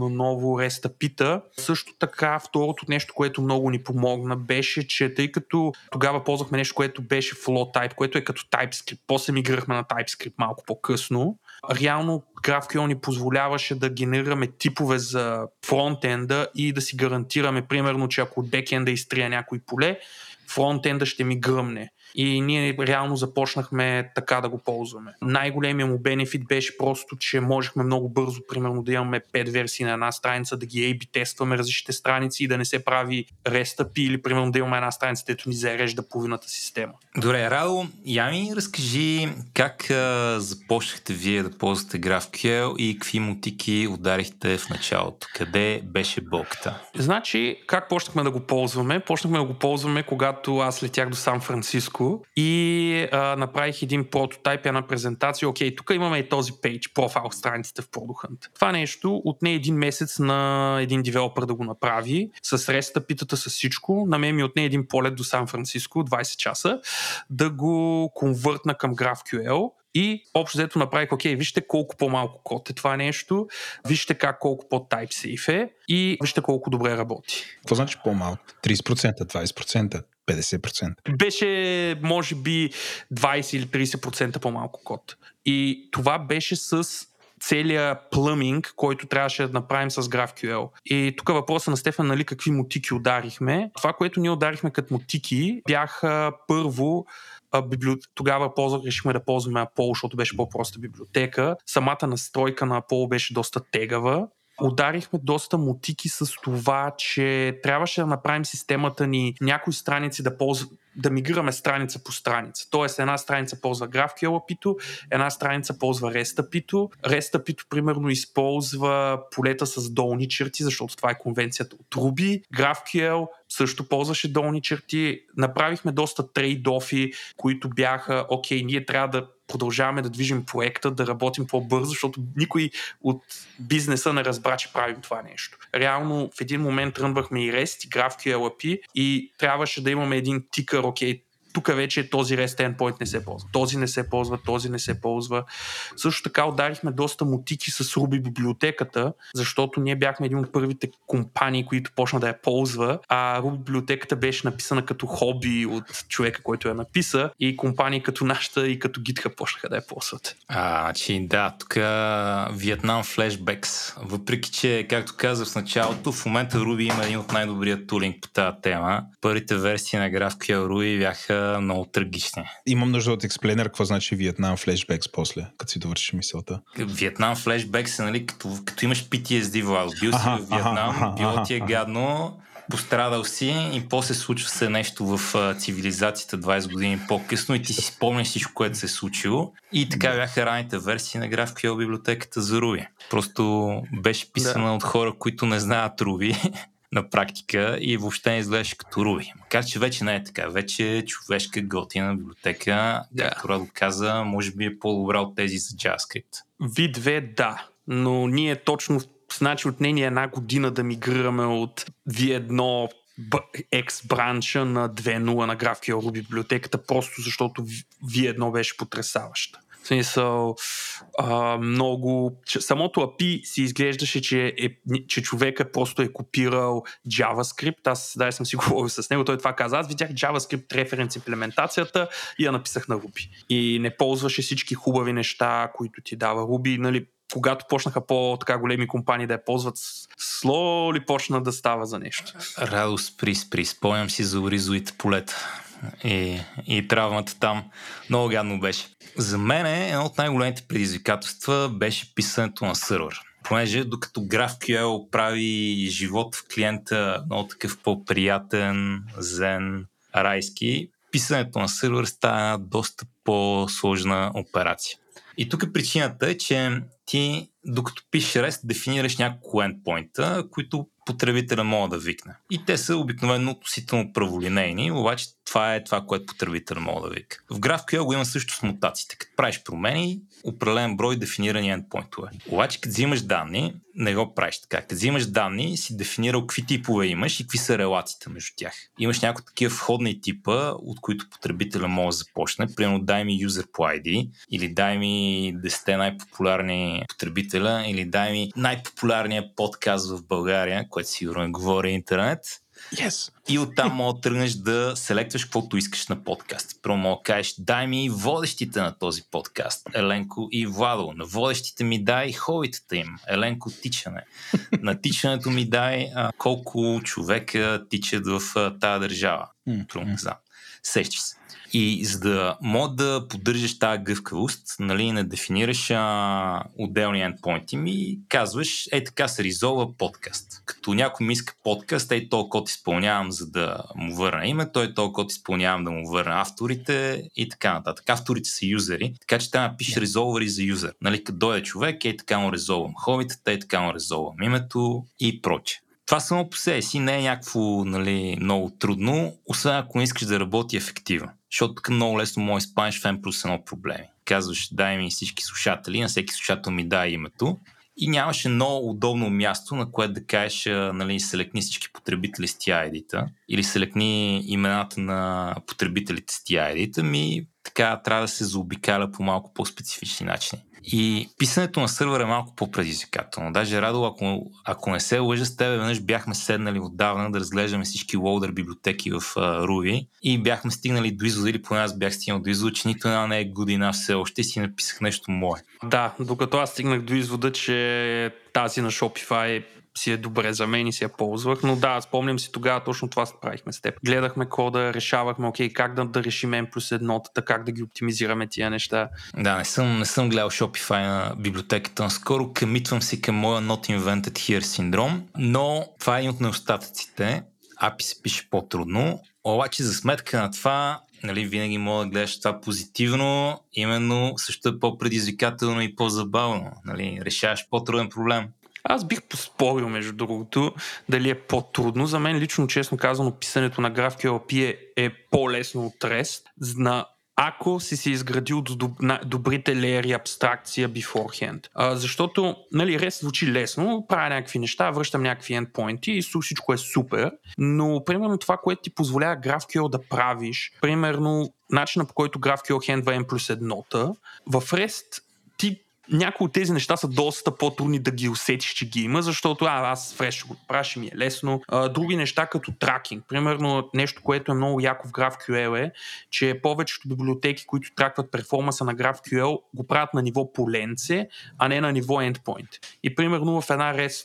REST API-та. Също така, второто нещо, което много ни помогна, беше, че тъй като тогава ползвахме нещо, което беше flow type, което е като TypeScript, после мигрирахме на TypeScript малко по-късно. Реално GraphQL ни позволяваше да генерираме типове за фронтенда и да си гарантираме, примерно, че ако от бекенда изтрия някой поле, фронтенда ще ми гръмне. И ние реално започнахме така да го ползваме. Най-големият му бенефит беше просто, че можехме много бързо, примерно да имаме 5 версии на една страница, да ги A-B тестваме различните страници и да не се прави REST API или примерно да имаме една страница, дето ни зарежда половината система. Добре, Радо, я ми разкажи как започнахте вие да ползвате GraphQL и какви мутики ударихте в началото? Къде беше болката? Значи, как почнахме да го ползваме? Почнахме да го ползваме, когато аз летях до Сан Франциско и направих един прототайп, една презентация. Окей, тук имаме и този пейдж, профайл страниците в Product Hunt. Това нещо отне един месец на един девелопър да го направи, с REST питата, с всичко. На мен ми отне един полет до Сан Франциско, 20 часа, да го конвъртна към GraphQL. И общо взето направих, окей, вижте колко по-малко код е това нещо, вижте как колко по-TypeSafe е и вижте колко добре работи. Това значи по-малко? 30%, 20%? 50%. Беше, може би, 20 или 30% по-малко код. И това беше с целия плъминг, който трябваше да направим с GraphQL. И тук въпроса на Стефан, нали, какви мутики ударихме. Това, което ние ударихме като мутики, бяха първо... Тогава решихме да ползваме Apollo, защото беше по-проста библиотека. Самата настройка на Apollo беше доста тегава. Ударихме доста мутики с това, че трябваше да направим системата ни някои страници да мигрираме страница по страница. Тоест една страница ползва GraphQL API-то, една страница ползва REST API-то. REST API-то примерно използва полета с долни черти, защото това е конвенцията от Ruby. GraphQL също ползваше долни черти. Направихме доста трейд-офи, които бяха, окей, ние трябва да продължаваме да движим проекта, да работим по-бързо, защото никой от бизнеса не разбра, че правим това нещо. Реално в един момент рънвахме и REST, и GraphQL API и трябваше да имаме един тикър, окей, тук вече този REST endpoint не се ползва. Този не се ползва. Също така ударихме доста мутики с Ruby библиотеката, защото ние бяхме един от първите компании, които почна да я ползва, а Ruby библиотеката беше написана като хоби от човека, който я написа, и компании като нашата и като GitHub почнаха да я ползват. Да, тук Vietnam flashbacks. Въпреки че, както казах в началото, в момента Ruby има един от най-добрият тулинг по тази тема. Първите версии на GraphQL Ruby бяха много трагични. Имам нужда от експлейнер, какво значи Виетнам флешбекс после, като си довърши мисълта. Виетнам флешбекс е, нали, като имаш PTSD, Влад. Бил си в Виетнам, било ти е гадно, пострадал си и после случва се нещо в цивилизацията 20 години по-късно и ти си спомняш всичко, което се е случило. И така бяха ранните версии на GraphQL библиотеката за Ruby. Просто беше писана от хора, които не знаят Ruby на практика и въобще не изглеждаше като Руби. Макар че вече не е така. Вече човешка готина библиотека, както Радо каза, може би е по-добра от тези за JavaScript. V2 да, но ние точно, значи от нейния една година да мигрираме от V1 X-бранча на 2.0 на GraphQL Ruby библиотеката, просто защото V1 беше потресаваща. В смисъл, много... Самото API си изглеждаше, че човека просто е копирал JavaScript. Аз съм си говорил с него, той това каза. Аз видях JavaScript референс имплементацията и я написах на Ruby. И не ползваше всички хубави неща, които ти дава Ruby, нали... Когато почнаха по-така големи компании да я ползват, сло ли почна да става за нещо? Радо, спри. Спомням си за оризовите полета и травмата там. Много гадно беше. За мен едно от най-големите предизвикателства беше писането на сървър. Понеже докато GraphQL прави живот в клиента много такъв по-приятен, зен, райски, писането на сървър става доста по-сложна операция. И тук причината е, че ти, докато пишеш REST, дефинираш няколко ендпойнта, които потребителя може да викне. И те са обикновено относително праволинейни, обаче това е това, което потребителя може да вика. В GraphQL го има също с мутациите. Като правиш промени, определен брой дефинирани ендпойнтове. Обаче, като взимаш данни, не го правиш така. Като взимаш данни, си дефинирал какви типове имаш и какви са релациите между тях. Имаш някои такива входни типа, от които потребителя може да започне. Примерно, дай ми user по ID, или дай ми 10 най-популярни потребителя, или дай ми най-популярния подкаст в България, което сигурно Говори интернет, Yes. И оттам мога да тръгнеш да селектваш каквото искаш на подкаст. Първо мога да кажеш, дай ми водещите на този подкаст, Еленко и Владо. На водещите ми дай хобитата им, Еленко тичане. На тичането ми дай колко човека тичат в тая държава. Трудно не знам. Сещаш се. И за да мога да поддържаш тази гъвкавост, нали, не дефинираш отделни ендпойнти ми, казваш, ей така се резолва подкаст. Като някой ми иска подкаст, ей толкова код изпълнявам, за да му върна име, той толкова код изпълнявам да му върна авторите и така нататък. Авторите са юзери, така че трябва да пишеш резолвери за юзер. Нали, като дойде човек, ей така му резолвам хобитата, ей така му резолвам името и прочее. Това само по себе си не е някакво, нали, много трудно, освен ако не искаш да работи ефективно. Защото тук много лесно може да изпаднеш в N плюс 1 проблеми. Казваш, дай ми всички слушатели, на всеки слушател ми дай името и нямаше много удобно място, на което да кажеш, нали, селекни всички потребители с тия ID-та или селекни имената на потребителите с тия ID-та, ми така трябва да се заобикаля по малко по-специфични начини. И писането на сървър е малко по-предизвикателно. Даже Радо, ако не се лъжа с тебе, веднъж бяхме седнали отдавна да разглеждаме всички лоудър библиотеки в Ruby и бяхме стигнали до извода, или поне аз бях стигнал до извода, че нито една не е година все още, си написах нещо мое. Да, докато аз стигнах до извода, че тази на Shopify си е добре за мен и си я ползвах, но да, спомням си тогава точно това правихме с теб. Гледахме кода, решавахме, окей, как да решим N плюс еднотата, как да ги оптимизираме тия неща. Да, не съм гледал Shopify на библиотеката, наскоро къмитвам си към моя Not Invented Here синдром, но това е един от неостатъците. API се пише по-трудно, обаче за сметка на това, нали, винаги мога да гледаш това позитивно, именно също е по-предизвикателно и по-забавно, нали, решаваш по-труден проблем. Аз бих поспорил, между другото, дали е по-трудно. За мен лично, честно казано, писането на GraphQL е по-лесно от REST, ако си изградил добрите леери абстракция beforehand. Защото, нали, REST звучи лесно, правя някакви неща, връщам някакви endpoint и всичко е супер, но примерно това, което ти позволява GraphQL да правиш, примерно начина, по който GraphQL хендва N плюс еднота, в REST ти някои от тези неща са доста по-трудни да ги усетиш, че ги има, защото аз фреш ще го правя, ще ми е лесно. Други неща като тракинг. Примерно нещо, което е много яко в GraphQL е, че повечето библиотеки, които тракват перформанса на GraphQL, го правят на ниво поленце, а не на ниво endpoint. И примерно в една REST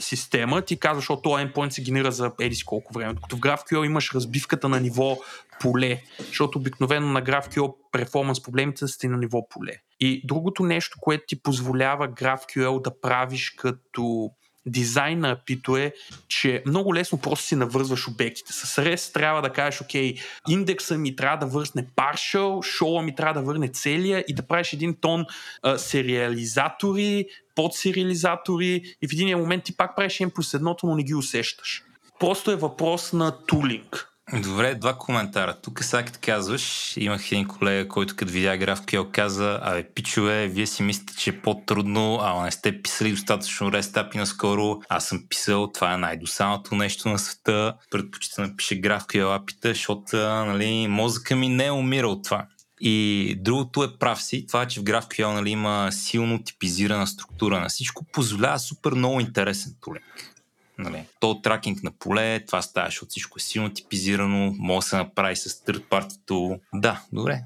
система ти казваш, о, този endpoint се генера за еди си колко време. Докато в GraphQL имаш разбивката на ниво поле, защото обикновено на GraphQL перформанс проблемите са на ниво поле. И другото нещо, което ти позволява GraphQL да правиш като дизайн на API-то е, че много лесно просто си навързваш обектите. С REST трябва да кажеш, окей, индекса ми трябва да върне partial, show-а ми трябва да върне целия и да правиш един тон сериализатори, подсериализатори и в един момент ти пак правиш N плюс едното, но не ги усещаш. Просто е въпрос на тулинг. Добре, два коментара. Тук сега като казваш, имах един колега, който като видя GraphQL каза, абе, пичове, вие си мислите, че е по-трудно, ама не сте писали достатъчно REST API наскоро. Аз съм писал, това е най-досадното нещо на света. Предпочитам да пиша GraphQL API-та, защото, нали, мозъка ми не е умира от това. И другото е прав си, това, че в GraphQL, нали, има силно типизирана структура на всичко, позволява супер много интересен тулинг. Нали, то тракинг на поле, това ставаше от всичко силно типизирано, може да се направи с third party tool. Да, добре,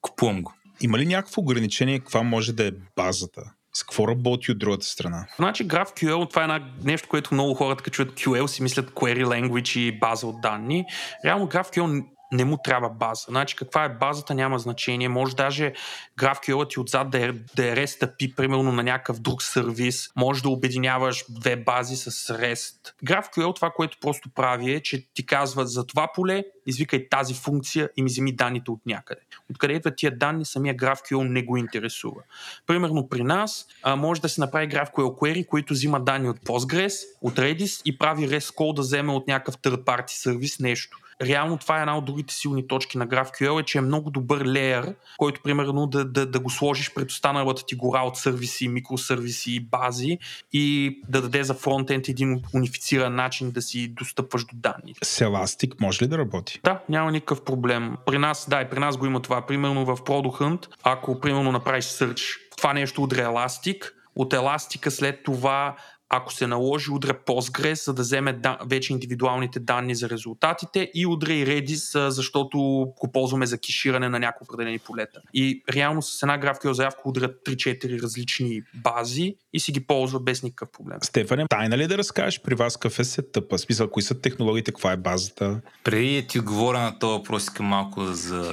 купувам го. Има ли някакво ограничение, каква може да е базата? С какво работи от другата страна? Значи GraphQL, това е нещо, което много хората, като чуят QL, си мислят query language и база от данни. Реално GraphQL не му трябва база. Значи каква е базата, няма значение. Може даже GraphQL ти отзад да е REST API, примерно на някакъв друг сервис. Може да обединяваш две бази с REST. GraphQL това, което просто прави е, че ти казва за това поле, извикай тази функция и ми вземи данните от някъде. Откъде идват тия данни, самия GraphQL не го интересува. Примерно при нас може да се направи GraphQL query, които взима данни от Postgres, от Redis и прави REST call да вземе от някакъв third party сервис нещо. Реално това е една от другите силни точки на GraphQL е, че е много добър леер, който примерно да го сложиш пред останалата ти гора от сервиси, микросервиси и бази и да даде за фронтенд един унифициран начин да си достъпваш до данни. С Elastic може ли да работи? Да, няма никакъв проблем. При нас го има това. Примерно в Product Hunt, ако примерно направиш search, това нещо удря Elastic, от Elastic след това ако се наложи, удра Postgres, за да вземе вече индивидуалните данни за резултатите, и удра и Redis, защото го ползваме за кеширане на някои определени полета. И реално с една GraphQL заявка удра 3-4 различни бази и си ги ползва без никакъв проблем. Стефане, тайна ли да разкажеш при вас какъв е сетъпа? Смисъл, кои са технологиите, каква е базата? Преди ти говоря на този въпрос, към малко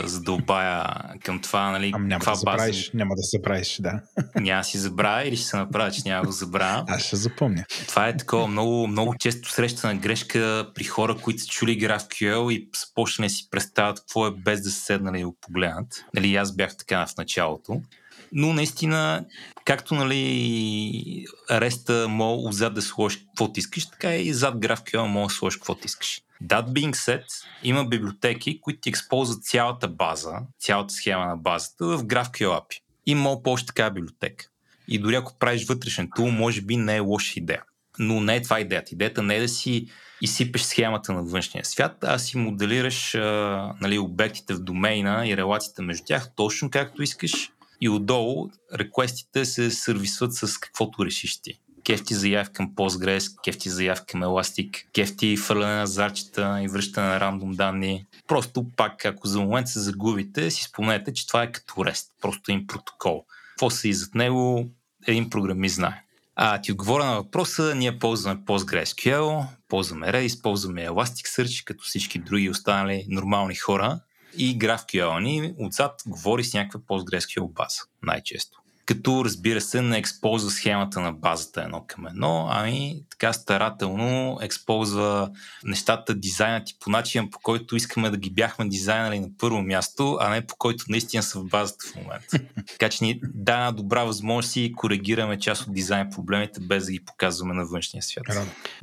задълбая към това, нали? Ам, няма, да забравиш, база... няма да забравиш, да. Няма си забравя или ще се направя, че няма да забравя. Аз ще запомня. Това е такова много, много често срещана грешка при хора, които са чули GraphQL и започнали си представят какво е, без да се седнали и го погледнат. Нали, аз бях така в началото. Но наистина, както нали, REST-а мога отзад да сложиш какво ти искаш, така и зад GraphQL мога да сложиш какво ти искаш. That being said, има библиотеки, които ти използват цялата база, цялата схема на базата в GraphQL API. И мога по-още такава библиотека. И дори ако правиш вътрешен тул, може би не е лоша идея. Но не е това идеята. Идеята не е да си изсипеш схемата на външния свят, а си моделираш нали, обектите в домейна и релациите между тях точно както искаш. И отдолу реквестите се сервисват с каквото решиш ти. Кефти заяв към Postgres, кефти заяв към Elastic, кефти фърляне на зарчета и връщане на рандом данни. Просто пак, ако за момент се загубите, си спомнете, че това е като REST, просто един протокол. Какво се и зад него, един програмист знае. А ти отговоря на въпроса, ние ползваме PostgreSQL, ползваме Redis, ползваме Elasticsearch, като всички други останали нормални хора. И GraphQL ни отзад говори с някаква PostgreSQL база, най-често. Като, разбира се, не експозва схемата на базата едно към едно, ами така старателно експозва нещата, дизайна ти по начин, по който искаме да ги бяхме дизайнали на първо място, а не по който наистина са в базата в момента. Така че ни дава една добра възможност и коригираме част от дизайн проблемите, без да ги показваме на външния свят.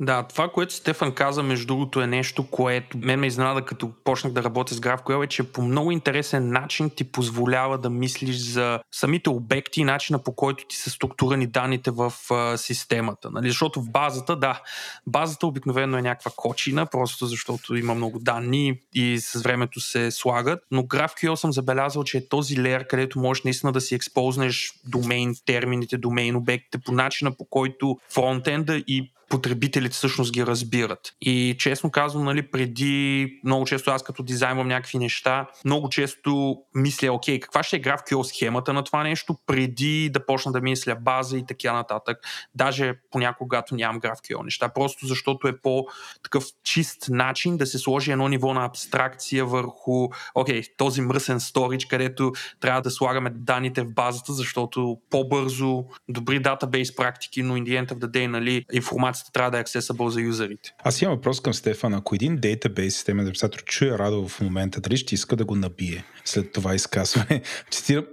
Да, това, което Стефан каза, между другото, е нещо, което мен ме изненада, като почнах да работя с GraphQL, е, че по много интересен начин ти позволява да мислиш за самите обекти, начина по който ти са структурани данните в системата. Нали? Защото в базата, да, базата обикновено е някаква кочина, просто защото има много данни и с времето се слагат, но GraphQL съм забелязал, че е този леер, където можеш наистина да си експознеш домейн термините, домейн обектите по начина, по който фронтенда и потребителите всъщност ги разбират. И честно казвам, нали, преди много често аз като дизайнвам някакви неща, много често мисля, окей, каква ще е GraphQL схемата на това нещо, преди да почна да мисля база и така нататък. Даже понякога нямам GraphQL неща, просто защото е по-такъв чист начин да се сложи едно ниво на абстракция върху, окей, този мръсен сторидж, където трябва да слагаме данните в базата, защото по-бързо, добри датабейс практики, но in the end of the day, нали, информация трябва да е accessible за юзерите. Аз имам въпрос към Стефан. Ако един дейтабейс системен администратор чуе Радо в момента, дали ще иска да го набие след това изказване?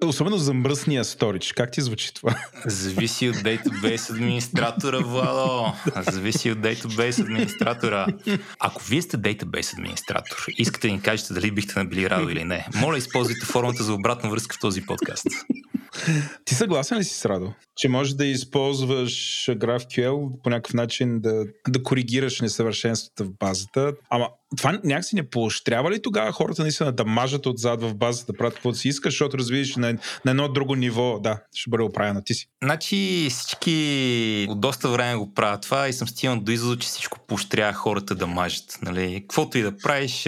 Особено за мръсния сторидж. Как ти звучи това? Зависи от дейтабейс администратора, Владо. Зависи от дейтабейс администратора. Ако вие сте дейтабейс администратор, искате да ни кажете дали бихте набили Радо или не, моля, използвайте формата за обратна връзка в този подкаст. Ти съгласен ли си с Радо, че можеш да използваш GraphQL по някакъв начин да коригираш несъвършенствата в базата? Ама това някакси не поощрява ли тогава хората наистина да мажат отзад в базата, да правят каквото си искаш, защото разбираш на едно друго ниво, да, ще бъде оправено ти си? Значи всички от доста време го правят това и съм стигнал до извода, че всичко поощрява хората да мажат. Нали? Каквото и да правиш,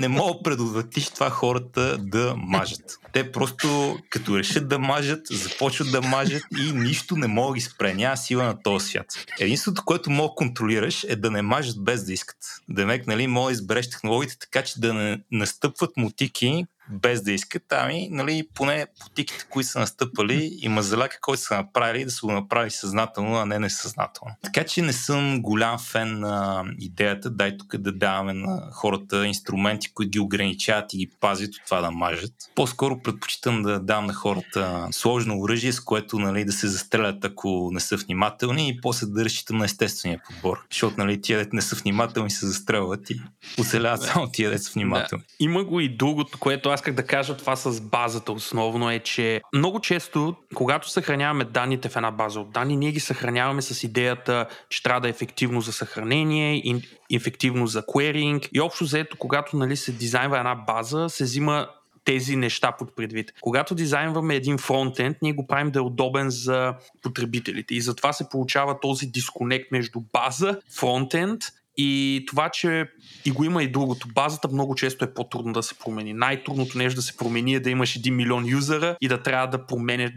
не мога предотвратиш това хората да мажат. Те просто като решат да мажат, започват да мажат и нищо не мога да ги спре. Няма сила на този свят. Единството, което мога да контролираш, е да не мажат без да искат. Демек, нали, мога да избереш технологиите така, че да не настъпват мутики без да искат. Ами, нали, поне мутиките, които са настъпали и мазаляка, който са направили, да се го направи съзнателно, а не несъзнателно. Така че не съм голям фен на идеята, дай тук да даваме на хората инструменти, които ги ограничават и ги пазят от това да мажат. По-скоро предпочитам да дам на хората сложно оръжие, с което, нали, да се застрелят, ако не са внимателни, и после да разчитам на естествения подбор. Защото, нали, тия дете не са внимателни, се застрелват и оцеляват само тия дете са внимателни. Да. Има го и другото, което аз как да кажа, това с базата основно е, че много често, когато съхраняваме данните в една база от данни, ние ги съхраняваме с идеята, че трябва да е ефективно за съхранение, ефективно за querying и общо заето, когато, нали, се дизайнва една база, се взима тези неща под предвид. Когато дизайнваме един фронтенд, ние го правим да е удобен за потребителите и затова се получава този дисконект между база, фронтенд и това, че и го има и другото. Базата много често е по-трудно да се промени. Най-трудното нещо да се промени е да имаш 1 милион юзера и да трябва да променеш,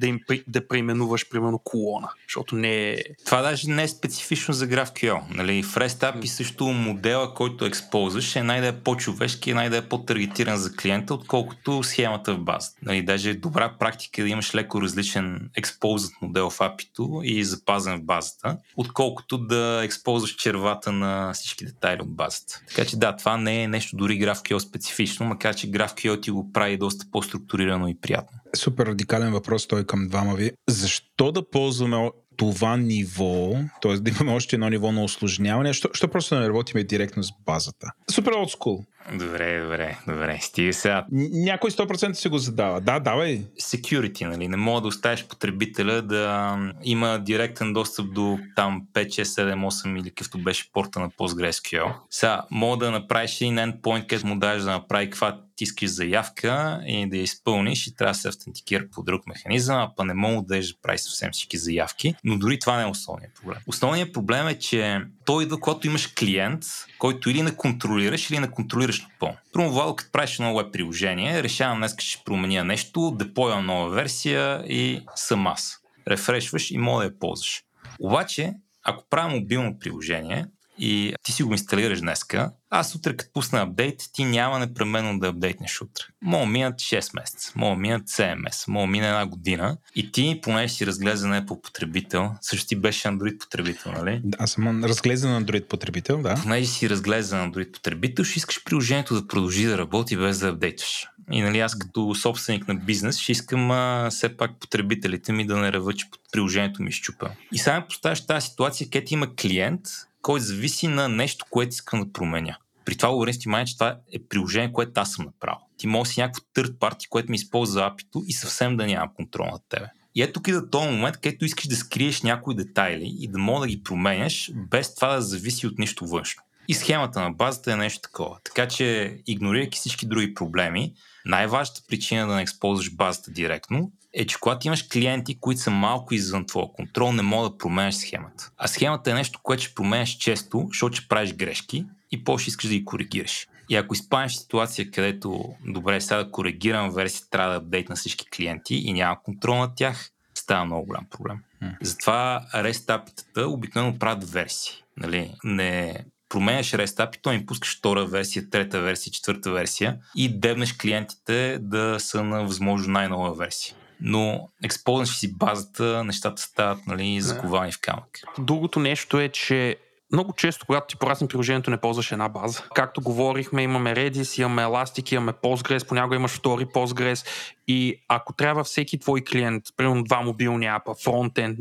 да преименуваш примерно колона, защото не е... Това даже не е специфично за GraphQL. Нали? В REST API също модела, който ексползваш, е най-да е по-човешки, най-да е по-таргетиран за клиента, отколкото схемата в базата. Нали? Даже добра практика е да имаш леко различен ексползват модел в API-то и запазен в базата, отколкото да ексползваш червата на всички детайли от базата. Така че да, това не е нещо дори GraphQL специфично, макар че GraphQL ти го прави доста по-структурирано и приятно. Супер радикален въпрос, той към двама ви. Защо да ползваме това ниво, т.е. да имаме още едно ниво на усложняване, що просто не работиме директно с базата? Супер олдскул. Добре, стига сега. Някой 100% се го задава. Да, давай. Security, нали? Не мога да оставиш потребителя да има директен достъп до там 5, 6, 7, 8 или какъвто беше порта на PostgreSQL. Сега, мога да направиш един endpoint, където му дадеш да направи каква тискиш заявка и да я изпълниш и трябва да се автентикира по друг механизъм, а па не мога да дадеш да правиш съвсем всички заявки. Но дори това не е основният проблем. Основният проблем е, че той идва, когато имаш клиент, който или не контролираш, или не контролираш напълно. Първо, Владо, като правиш едно web приложение, решавам днес, ще променя нещо, деплойвам нова версия и съм аз. Рефрешваш и мога да я ползваш. Обаче, ако правя мобилно приложение и ти си го инсталираш днеска, аз утре като пусна апдейт, ти няма непременно да апдейтнеш утре. Мога минат 6 месеца, мога минат 7 месеца, мога мина една година и ти, понеже си разглезен Apple потребител, също ти беше Android потребител, нали? Аз съм разглезен Android потребител, да. Понеже си разглезен Android потребител, ще искаш приложението да продължи да работи без да апдейтваш. И нали, аз като собственик на бизнес ще искам все пак потребителите ми да не реват, че приложението ми щупа. И сега ме поставяш тази ситуация, където има клиент, който зависи на нещо, което искам да променя. При това говорим с внимание, че това е приложение, което аз съм направил. Ти може да си някакво third party, което ми използва API-то и съвсем да нямам контрол над тебе. И ето тук и до този момент, където искаш да скриеш някои детайли и да мога да ги променяш, без това да зависи от нищо външно. И схемата на базата е нещо такова. Така че, игнорирайки всички други проблеми, най-важната причина да не използваш базата директно е, че когато имаш клиенти, които са малко извън твоя контрол, не мога да променяш схемата. А схемата е нещо, което ще променяш често, защото ще правиш грешки и после искаш да ги коригираш. И ако изпаднеш ситуация, където добре, сега да коригирам версия, трябва да апдейтна всички клиенти и няма контрол над тях, става много голям проблем. Затова REST-апитата обикновено правят версии. Нали? Не променяш REST API, то им пускаш втора версия, трета версия, четвърта версия и дебнеш клиентите да са на възможно най-нова версия. Но ексползваш си базата, нещата стават, нали, заковани в камък. Другото нещо е, че много често, когато ти порасне приложението, не ползваш една база. Както говорихме, имаме Redis, имаме Elastic, имаме Postgres, понякога имаш втори Postgres и ако трябва всеки твой клиент, примерно два мобилни апа, фронтенд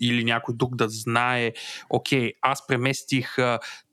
или някой друг да знае, окей, аз преместих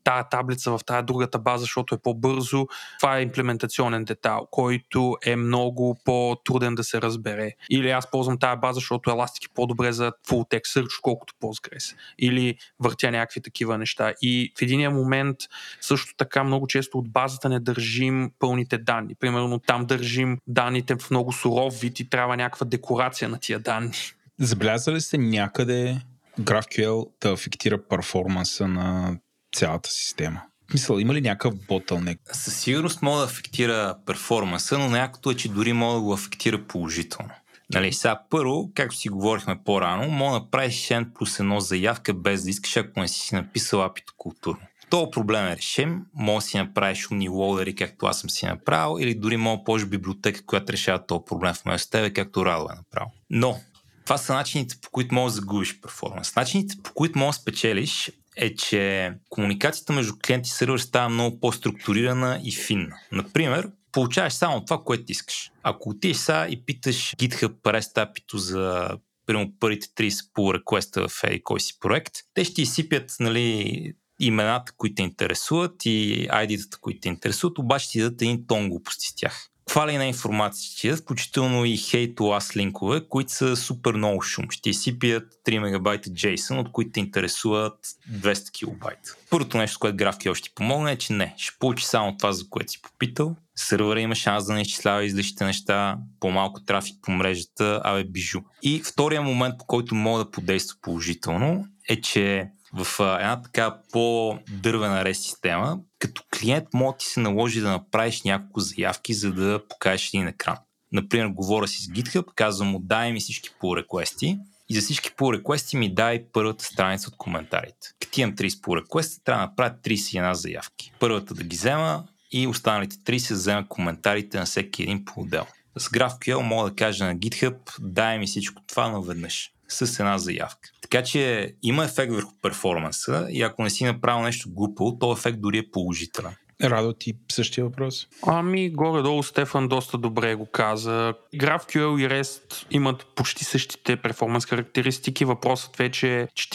тая таблица в тая другата база, защото е по-бързо. Това е имплементационен детайл, който е много по-труден да се разбере. Или аз ползвам тая база, защото Elastic е по-добре за full text search, колкото Postgres. Или въртя някакви такива неща. И в единия момент също така много често от базата не държим пълните данни. Примерно там държим данните в много суров вид и трябва някаква декорация на тия данни. Забелязали ли сте някъде GraphQL да афектира перформанса на цялата система? Мисля, има ли някакъв ботълнек? Със сигурност мога да афектира перформанса, но някакото е, че дори мога да го афектира положително. Нали, сега първо, както си говорихме по-рано, мога да правиш N плюс едно заявка без да искаш, ако не си написал апито културно. Този проблем е решим, мога да си направиш умни лоудери, както аз съм си направил, или дори мога да ползваш библиотека, която решава този проблем вместо тебе, както Радо е направил. Но това са начините, по които мога да загубиш перформанс. Начините, по които мога да спечелиш, е, че комуникацията между клиент и сервер става много по-структурирана и финна. Например, получаваш само това, което искаш. Ако отидеш сега и питаш GitHub REST API-то за примерно първите 30 pull request-а в кой си проект, те ще изсипят, нали, имената, които те интересуват и ID-тата, които те интересуват, обаче ти дадат един тон глупости с тях. каква ли не информация, включително и hate-to-us линкове, които са супер много шум. Ще изсипят 3 мегабайта JSON, от които те интересуват 200 килобайта. Първото нещо, което GraphQL ще ти помогне е, че не. Ще получи само това, за което си попитал. Сървъра има шанс да не изчислява излишните неща, по-малко трафик по мрежата, абе бижу. И втория момент, по който мога да подейства положително, е, че в една така по-дървена REST система, като клиент може ти се наложи да направиш няколко заявки, за да покажеш един екран. Например, говоря си с GitHub, казвам му дай ми всички pull request-и и за всички pull request-и ми дай първата страница от коментарите. Като имам 30 pull request-а, трябва да направя 31 заявки. Първата да ги взема и останалите 30 взема коментарите на всеки един по-отдел. С GraphQL мога да кажа на GitHub дай ми всичко това наведнъж с една заявка. Така че има ефект върху перформанса и ако не си направил нещо глупо, то ефект дори е положителен. Радо, ти същия въпрос? Ами, горе-долу Стефан доста добре го каза. GraphQL и REST имат почти същите перформанс характеристики. Въпросът вече е, че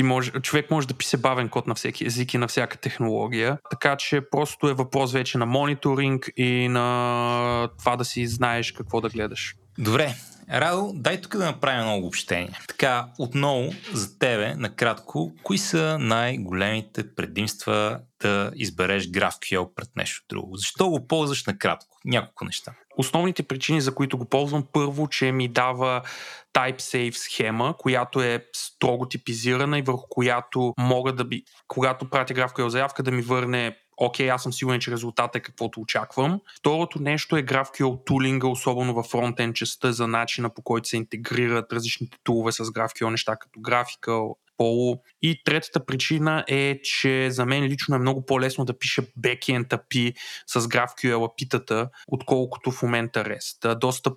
човек може да пише бавен код на всеки език и на всяка технология. Така че просто е въпрос вече на мониторинг и на това да си знаеш какво да гледаш. Добре. Радо, дай тук да направим едно обобщение. Така, отново за тебе, накратко, кои са най-големите предимства да избереш GraphQL пред нещо друго? Защо го ползваш накратко? Няколко неща. Основните причини, за които го ползвам, първо, че ми дава TypeSafe схема, която е строго типизирана и върху която мога да би, когато пратя GraphQL заявка, да ми върне окей, аз съм сигурен, че резултатът е каквото очаквам. Второто нещо е GraphQL тулинга, особено във фронтенд частта, за начина по който се интегрират различните тулове с GraphQL неща, като GraphQL, Apollo. И третата причина е, че за мен лично е много по-лесно да пиша backend API с GraphQL API-тата, отколкото в момента REST. Доста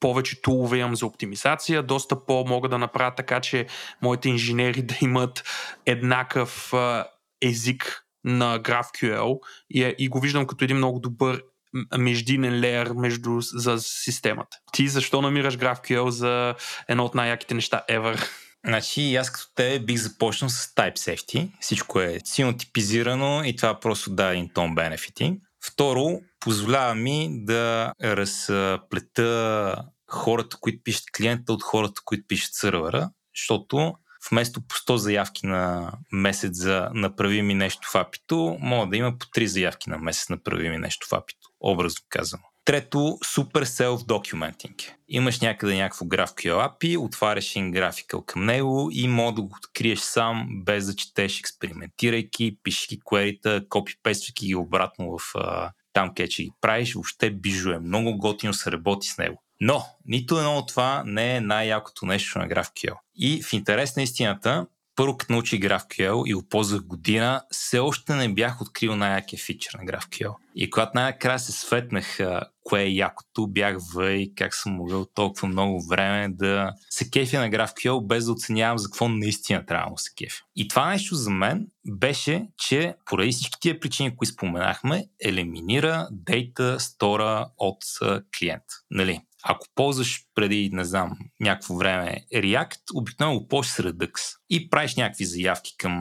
повече тулове имам за оптимизация, доста по-мога да направя така, че моите инженери да имат еднакъв език на GraphQL и го виждам като един много добър междинен леер за системата. Ти защо намираш GraphQL за едно от най-яките неща ever? Значи аз като тебе бих започнал с Type Safety. Всичко е силно типизирано и това просто дава един тон бенефити. Второ, позволява ми да разплета хората, които пишат клиента от хората, които пишат сървъра, защото вместо по 100 заявки на месец за направи ми нещо в API-то, мога да има по 3 заявки на месец направи ми нещо в API-то, образно казано. Трето, супер self-documenting. Имаш някъде някакво GraphQL API, отваряш един графикъл към него и мога да го откриеш сам, без да четеш, експериментирайки, пишеки query-та, копипействайки ги обратно в там, къде че ги правиш, въобще бижу е. Много готино се работи с него. Но нито едно от това не е най-якото нещо на GraphQL. И в интерес на истината, първо като научих GraphQL и го ползвах година, все още не бях открил най-якия фичър на GraphQL. И когато най-накрая се светнах кое е якото, бях въй как съм могъл толкова много време да се кефя на GraphQL, без да оценявам за какво наистина трябва да се кефя. И това нещо за мен беше, че поради всички тия причини, които споменахме, елиминира дейта стора от клиент. Нали? Ако ползваш преди, не знам, някакво време React, обикновено го ползваш с Redux и правиш някакви заявки към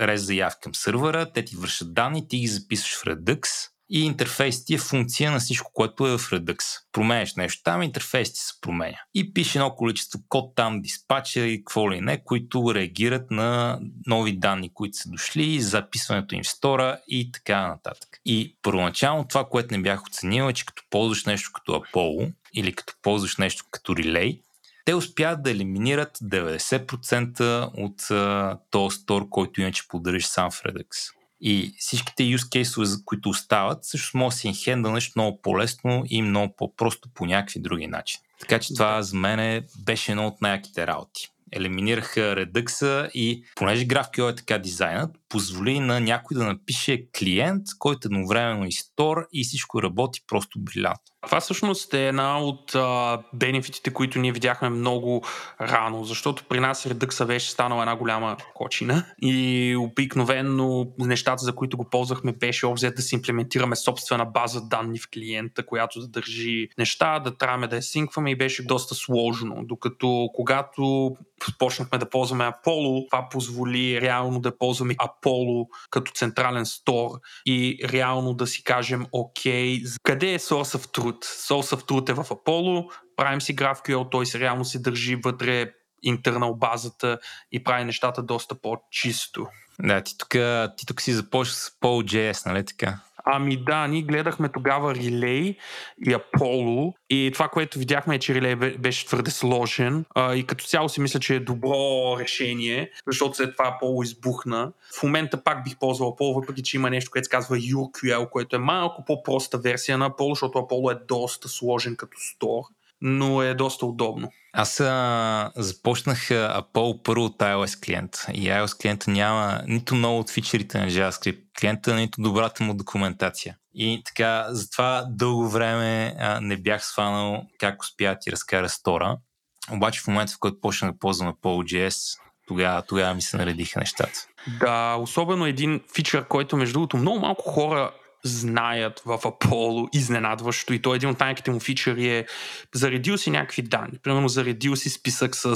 REST заявки към сървъра, те ти вършат данни, ти ги записваш в Redux и интерфейс ти е функция на всичко, което е в Redux. Променяш нещо там, интерфейс ти се променя. И пише едно количество код там, диспачери и какво ли не, които реагират на нови данни, които са дошли, записването им в стора и така нататък. И първоначално това, което не бях оценил е, че като ползваш нещо като Apollo, или като ползваш нещо като Relay, те успяват да елиминират 90% от този стор, който иначе поддържаш сам в Redux. И всичките use case-ове, които остават, също може да си хендълнеш много по-лесно и много по-просто по някакви други начини. Така че това за мен беше едно от най-яките работи. Елиминираха Redux-а и понеже GraphQL е така дизайнът, позволи на някой да напише клиент, който едновременно и стор и всичко работи просто брилянтно. Това всъщност е една от бенефитите, които ние видяхме много рано, защото при нас Redux-а беше станала една голяма кочина и обикновено нещата, за които го ползвахме, беше обзет да си имплементираме собствена база данни в клиента, която да държи неща, да трябваме да я синкваме и беше доста сложно, докато когато почнахме да ползваме Apollo, това позволи реално да ползваме Apollo като централен стор и реално да си кажем окей, къде е source of truth? Source of truth е в Apollo, правим си GraphQL, той се реално се държи вътре интернал базата и прави нещата доста по-чисто. Да, ти тук си започна с Apollo.js, нали така? Ами да, ние гледахме тогава Relay и Apollo и това, което видяхме е, че Relay беше твърде сложен и като цяло си мисля, че е добро решение, защото след това Apollo избухна. В момента пак бих ползвал Apollo, въпреки че има нещо, което се казва URL, което е малко по-проста версия на Apollo, защото Apollo е доста сложен като стор, но е доста удобно. Аз започнах Apollo първо от iOS клиент и iOS клиента няма нито много от фичерите на JavaScript клиента, нито добрата му документация. И така, затова дълго време не бях схванал как успя да ти разкара стора. Обаче в момента, в който почнах да ползвам Apollo.js, тогава ми се наредиха нещата. Да, особено един фичър, който между другото много малко хора знаят в Apollo, изненадващо, и той един от най-ките му фичъри е заредил си някакви данни, примерно заредил си списък с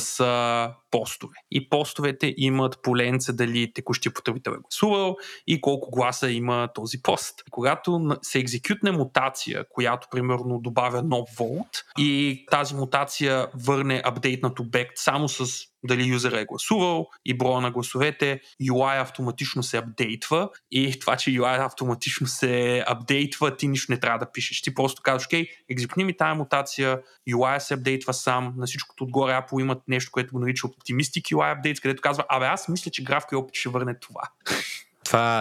постове и постовете имат поленце дали текущия потребител е гласувал и колко гласа има този пост. И когато се екзекютне мутация, която примерно добавя нов волт и тази мутация върне апдейтнат обект само с дали юзера е гласувал и броя на гласовете, UI автоматично се апдейтва и това, че UI автоматично се апдейтва, ти нищо не трябва да пишеш. Ти просто казваш, окей, екзекни ми тая мутация, UI се апдейтва сам, на всичкото отгоре Apple имат нещо, което го нарича оптимистик UI апдейтс, където казва, аз мисля, че GraphQL ще върне това.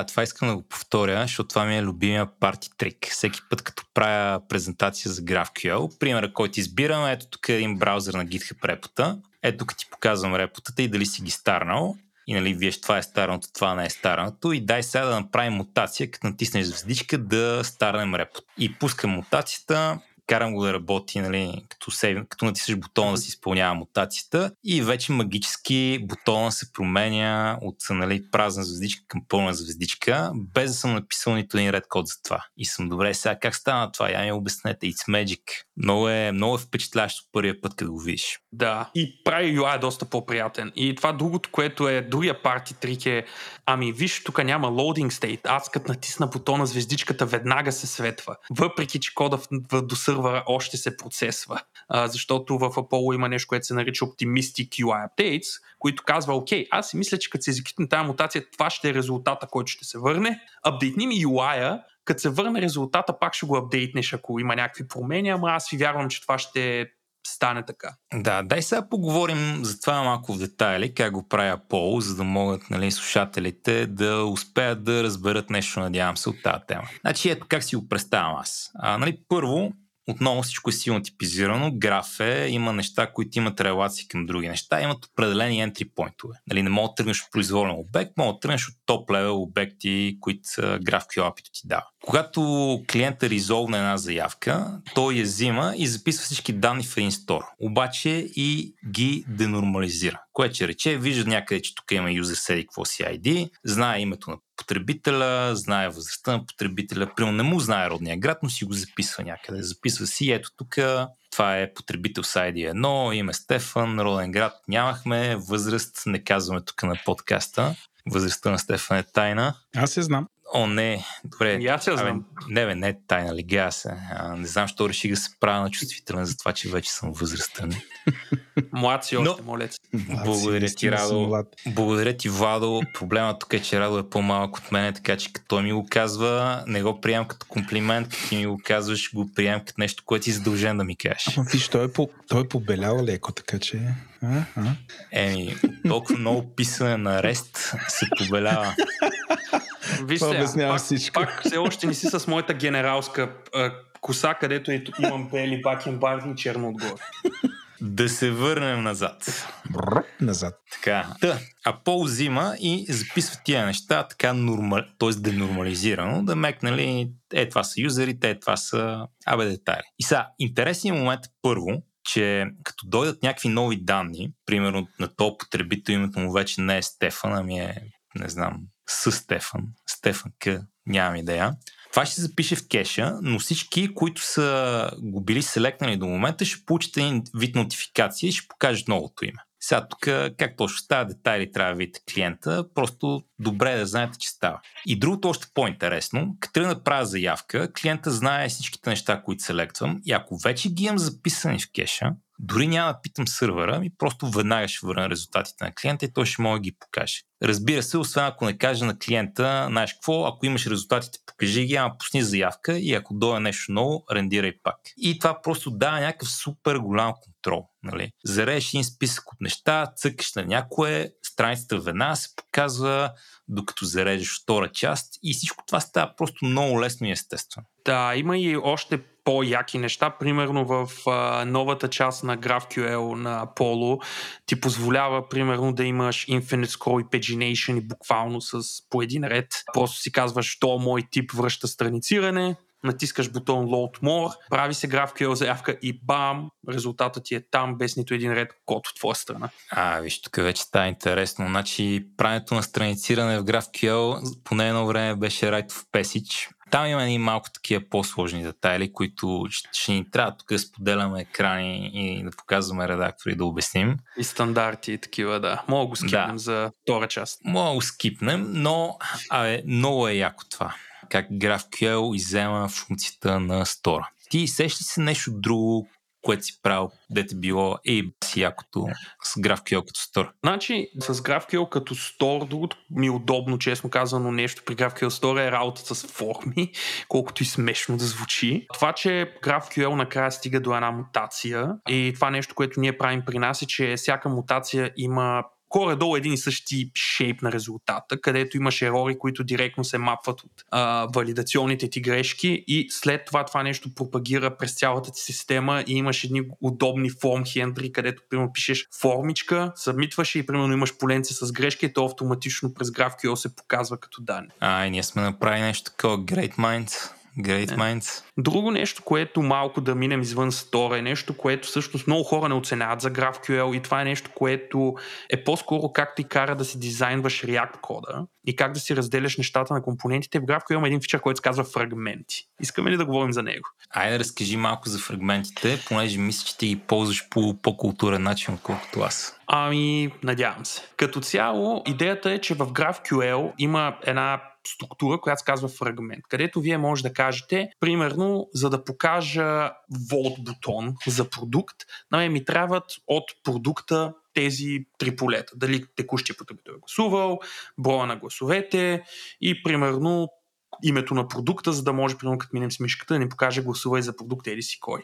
Това искам да го повторя, защото това ми е любимия парти трик. Всеки път, като правя презентация за GraphQL, примера, който избирам, ето тук е един браузър на GitHub репота. Ето тук ти показвам репотата и дали си ги старнал. И нали, виж, това е стараното, това не е стараното. И дай сега да направим мутация, като натиснеш звездичка да старнем репот. И пускам мутацията, карам го да работи, нали, като натиснеш бутона да си изпълнява мутацията и вече магически бутона се променя от, нали, празна звездичка към пълна звездичка, без да съм написал нито един ред код за това. И съм добре, сега как стана това? Я ми обяснете, it's magic. Много е впечатляващо първия път, като го видиш. Да, и прави UI е доста по-приятен. И това другото, което е другия парти трик е, ами виж, тук няма loading state, аз като натисна бутона звездичката веднага се светва. Въпреки че кода до сървъра още се процесва. Защото в Apollo има нещо, което се нарича Optimistic UI Updates, които казва, окей, аз си мисля, че като се изекитне тази мутация, това ще е резултата, който ще се върне. Апдейтни ми UI-а, като се върне резултата, пак ще го апдейтнеш, ако има някакви промени, ама аз ви вярвам, че това ще стане така. Да, дай сега поговорим за това малко в детайли, как го прави Apollo, за да могат, нали, слушателите да успеят да разберат нещо, надявам се, от тази тема. Значи ето как си го представям аз. Нали, първо, отново всичко е силно типизирано, граф е, има неща, които имат релации към други неща, имат определени entry point-ове. Нали, не мога да тръгнеш от произволен обект, мога да тръгнеш от топ-левел обекти, които GraphQL API-то ти дава. Когато клиента резолвне една заявка, той я взима и записва всички данни в един стор, обаче и ги денормализира. Което ще рече, вижда някъде, че тук има юзер седи какво си ID, знае името на потребителя, знае възрастта на потребителя, примерно не му знае родния град, но си го записва някъде. Записва си, ето тук, това е потребител с ID 1, име Стефан, роден град нямахме, възраст не казваме тук на подкаста, възрастта на Стефан е тайна. Аз я знам. О, не, добре. И аз я знам. Не е тайна, легя се. Не знам, що реших да се правя на чувствителен за това, че вече съм възрастен. Млад си още, моля. Благодаря ти, Радо. Благодаря ти, Владо. Проблема тук е, че Радо е по-малък от мен, така че като той ми го казва, не го приемам като комплимент, като ти ми го казваш, го приемам като нещо, което ти задължен да ми кажеш. Ама виж, той е побелял леко, така че... Толкова много писане на REST се побелява. Виж се, пак все още не си с моята генералска коса, където и имам бели бакенбарни черно отгоре. Да се върнем назад. Така. Apollo взима и записва тия неща така т.е. денормализирано, да мекнали това са юзерите, това са детайли. И сега, интересният момент е първо, че като дойдат някакви нови данни, примерно на този потребител името му вече не е Стефан, ами е, не знам, с Стефан К, нямам идея. Това ще се запише в кеша, но всички, които са го били селектнали до момента, ще получат един вид нотификация и ще покажат новото име. Сега тук как точно става, детайли трябва да видите клиента, просто добре да знаете, че става. И другото още по-интересно, като трябва да правя заявка, клиента знае всичките неща, които селектвам, и ако вече ги имам записани в кеша, дори няма да питам сървъра, ми просто веднага ще върна резултатите на клиента и той ще може да ги покаже. Разбира се, освен ако не кажа на клиента, знаеш какво, ако имаш резултатите, покажи ги, ама пусни заявка и ако дойде нещо ново, рендирай пак. И това просто дава някакъв супер голям контрол. Нали? Зарежеш един списък от неща, цъкаш на някое, страницата веднага се показва, докато зарежеш втора част и всичко това става просто много лесно и естествено. Да, има и още по-яки неща, примерно в новата част на GraphQL на Apollo ти позволява примерно да имаш infinite scroll и pagination и буквално с по един ред. Просто си казваш, то мой тип връща странициране, натискаш бутон Load More, прави се GraphQL заявка и бам, резултатът ти е там без нито един ред код от твоя страна. А, виж, тук вече става интересно. Значи, правенето на странициране в GraphQL поне едно време беше right of passage. Там има и малко такива по-сложни детайли, които ще ни трябва тук да споделяме екрани и да показваме редактори да обясним. И стандарти и такива, да. Мога да го скипнем за втора част. Мога да го скипнем, но много е яко това. Как GraphQL иззема функцията на стора. Ти сещаш ли се нещо друго, което си правил, дете било якото с GraphQL като стор? Значи, с GraphQL като стор, другото ми е удобно, честно казано нещо при GraphQL стор е работата с форми, колкото и смешно да звучи. Това, че GraphQL накрая стига до една мутация и това нещо, което ние правим при нас е, че всяка мутация има горе-долу един и същи шейп на резултата, където имаш ерори, които директно се мапват от валидационните ти грешки и след това нещо пропагира през цялата ти система и имаш едни удобни форм хендри, където примерно пишеш формичка, събмитваш и примерно имаш поленце с грешки и то автоматично през GraphQL се показва като данни. И ние сме направили нещо такова Great Minds. Друго нещо, което малко да минем извън стора е нещо, което всъщност много хора не оценяват за GraphQL и това е нещо, което е по-скоро как ти кара да си дизайнваш React кода и как да си разделяш нещата на компонентите. В GraphQL има един фичър, който се казва фрагменти. Искаме ли да говорим за него? Айде, разкажи малко за фрагментите, понеже мисля, че ти ги ползваш по по-културен начин, отколкото аз. Надявам се. Като цяло, идеята е, че в GraphQL има една структура, която се казва фрагмент, където вие може да кажете, примерно, за да покажа Volt бутон за продукт, на мен ми трябват от продукта тези три полета. Дали текущия потребител е гласувал, броя на гласовете и, примерно, името на продукта, за да може, примерно, като минем с мишката, да ни покаже гласувай за продукта или си кой.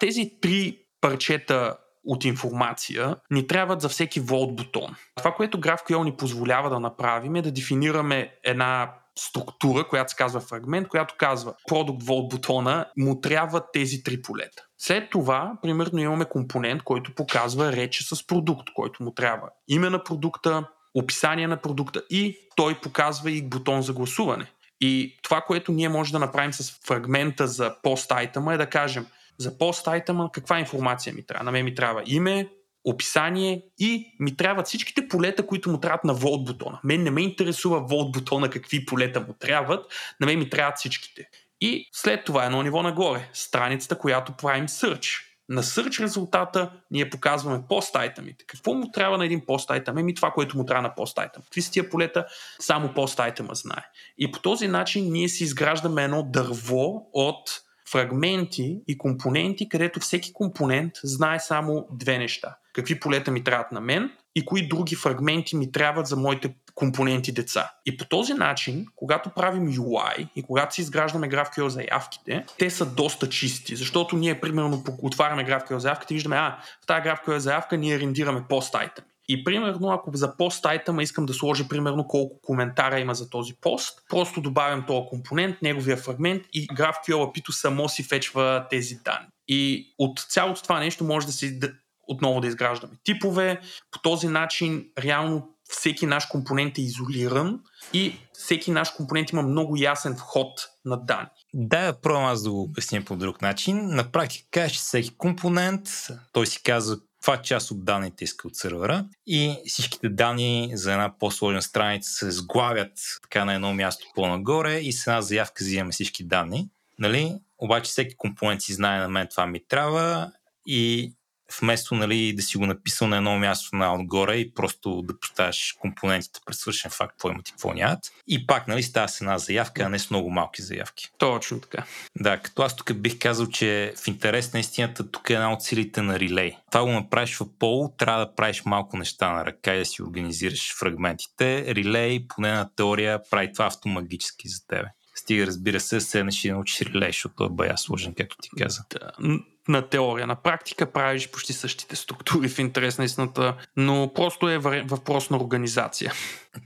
Тези три парчета от информация ни трябват за всеки Volt бутон. Това, което GraphQL ни позволява да направим е да дефинираме една структура, която се казва фрагмент, която казва Product Volt бутона му трябват тези три полета. След това, примерно, имаме компонент, който показва рече с продукт, който му трябва име на продукта, описание на продукта и той показва и бутон за гласуване. И това, което ние можем да направим с фрагмента за post-item е да кажем за пост-айтъма каква информация ми трябва? На мен ми трябва име, описание и ми трябват всичките полета, които му трябват на Volt бутона. Мен не ме интересува Volt бутона какви полета му трябват, на мен ми трябват всичките. И след това едно ниво нагоре, страницата, която правим search. На search резултата ние показваме пост-айтъмите. Какво му трябва на един пост-айтъм? Еми това, което му трябва на пост-айтъм. Какви са тия полета? Само пост-айтъма знае. И по този начин ние си изграждаме едно дърво от фрагменти и компоненти, където всеки компонент знае само две неща. Какви полета ми трябват на мен и кои други фрагменти ми трябват за моите компоненти деца. И по този начин, когато правим UI и когато си изграждаме GraphQL заявките, те са доста чисти, защото ние примерно отваряме GraphQL заявката и виждаме, в тази GraphQL заявка ние рендираме пост-айтъм. И примерно, ако за пост-айтъма искам да сложа примерно колко коментара има за този пост, просто добавям този компонент, неговия фрагмент и GraphQL API-то само си фечва тези данни. И от цялото това нещо може да си отново да изграждаме типове. По този начин, реално всеки наш компонент е изолиран и всеки наш компонент има много ясен вход на данни. Да, пробвам аз да го обясня по друг начин. На практика, всеки компонент, той си казва това част от данните иска от сървъра и всичките данни за една по-сложна страница се сглавят така на едно място по-нагоре и с една заявка взимаме всички данни. Нали? Обаче всеки компонент си знае на мен това ми трябва и вместо нали, да си го написал на едно място на отгоре и просто да поставяш компонентите пред свършен факт, какво имат и какво нямат. И пак нали, става с една заявка, а не с много малки заявки. Точно така. Да, като аз тук бих казал, че в интерес на истината тук е една от силите на Relay. Това го направиш в Apollo, трябва да правиш малко неща на ръка и да си организираш фрагментите. Relay, поне на теория, прави това автомагически за тебе. Стига, разбира се, седнеш и научиш Relay, защото е бая сложен, както ти каза. Да. На теория, на практика правиш почти същите структури в интерес на истината, но просто е въпрос на организация.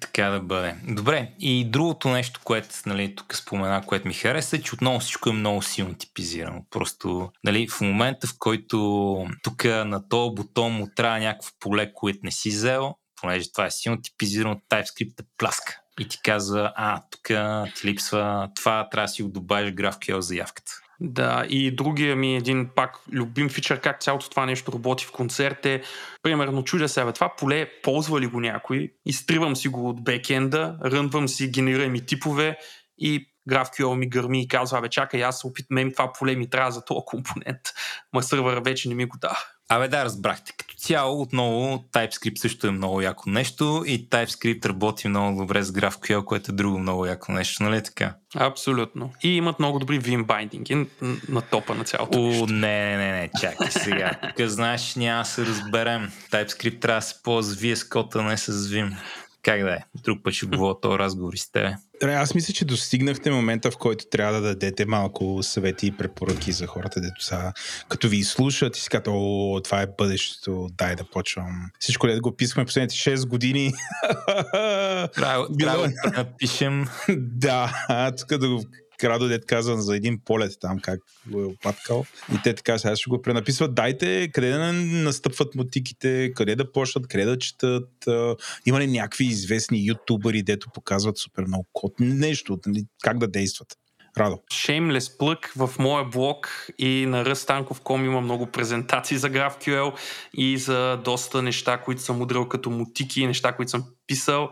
Така да бъде. Добре, и другото нещо, което нали, тук спомена, което ми хареса, е, че отново всичко е много силно типизирано. Просто нали, в момента, в който тук на този бутон му трябва някакво поле, което не си взел, понеже това е силно типизирано, TypeScript пляска. И ти казва, тук ти липсва това, трябва да си го добавиш GraphQL заявката. Да, и другия ми един пак любим фичър, как цялото това нещо работи в концерт е, примерно чудя себе, това поле ползва ли го някой, изтривам си го от бекенда, рънвам си, генерирам и типове и GraphQL ми гърми и казва, чакай, аз се опитам, това поле ми трябва за този компонент, ма сървъра вече не ми го дава. Да, разбрахте. Като цяло, отново, TypeScript също е много яко нещо и TypeScript работи много добре с GraphQL, което е друго много яко нещо, нали така? Абсолютно. И имат много добри Vim binding на топа на цялото нещо. Не, чакай сега. Тук знаеш, няма да се разберем. TypeScript трябва да се ползва с VS Code, а не с Vim. Как да е? Друг път ще говоря този разговор с тебе. Аз мисля, че достигнахте момента, в който трябва да дадете малко съвети и препоръки за хората, дето са, като ви слушат и си казват, това е бъдещето, дай да почвам. Всичко ли да го писахме последните 6 години? Трябва да напишем. Да, тук да го... Радо дед казвам за един полет там, как го е опаткал. И те така, сега ще го пренаписват. Дайте, къде да настъпват мотиките, къде да почнат, къде да четат. Има ли някакви известни ютубъри, дето показват супер много код? Нещо, как да действат? Радо. Shameless плък в моя блог и на RSTankov.com има много презентации за GraphQL и за доста неща, които съм удрял като мотики и неща, които съм писал.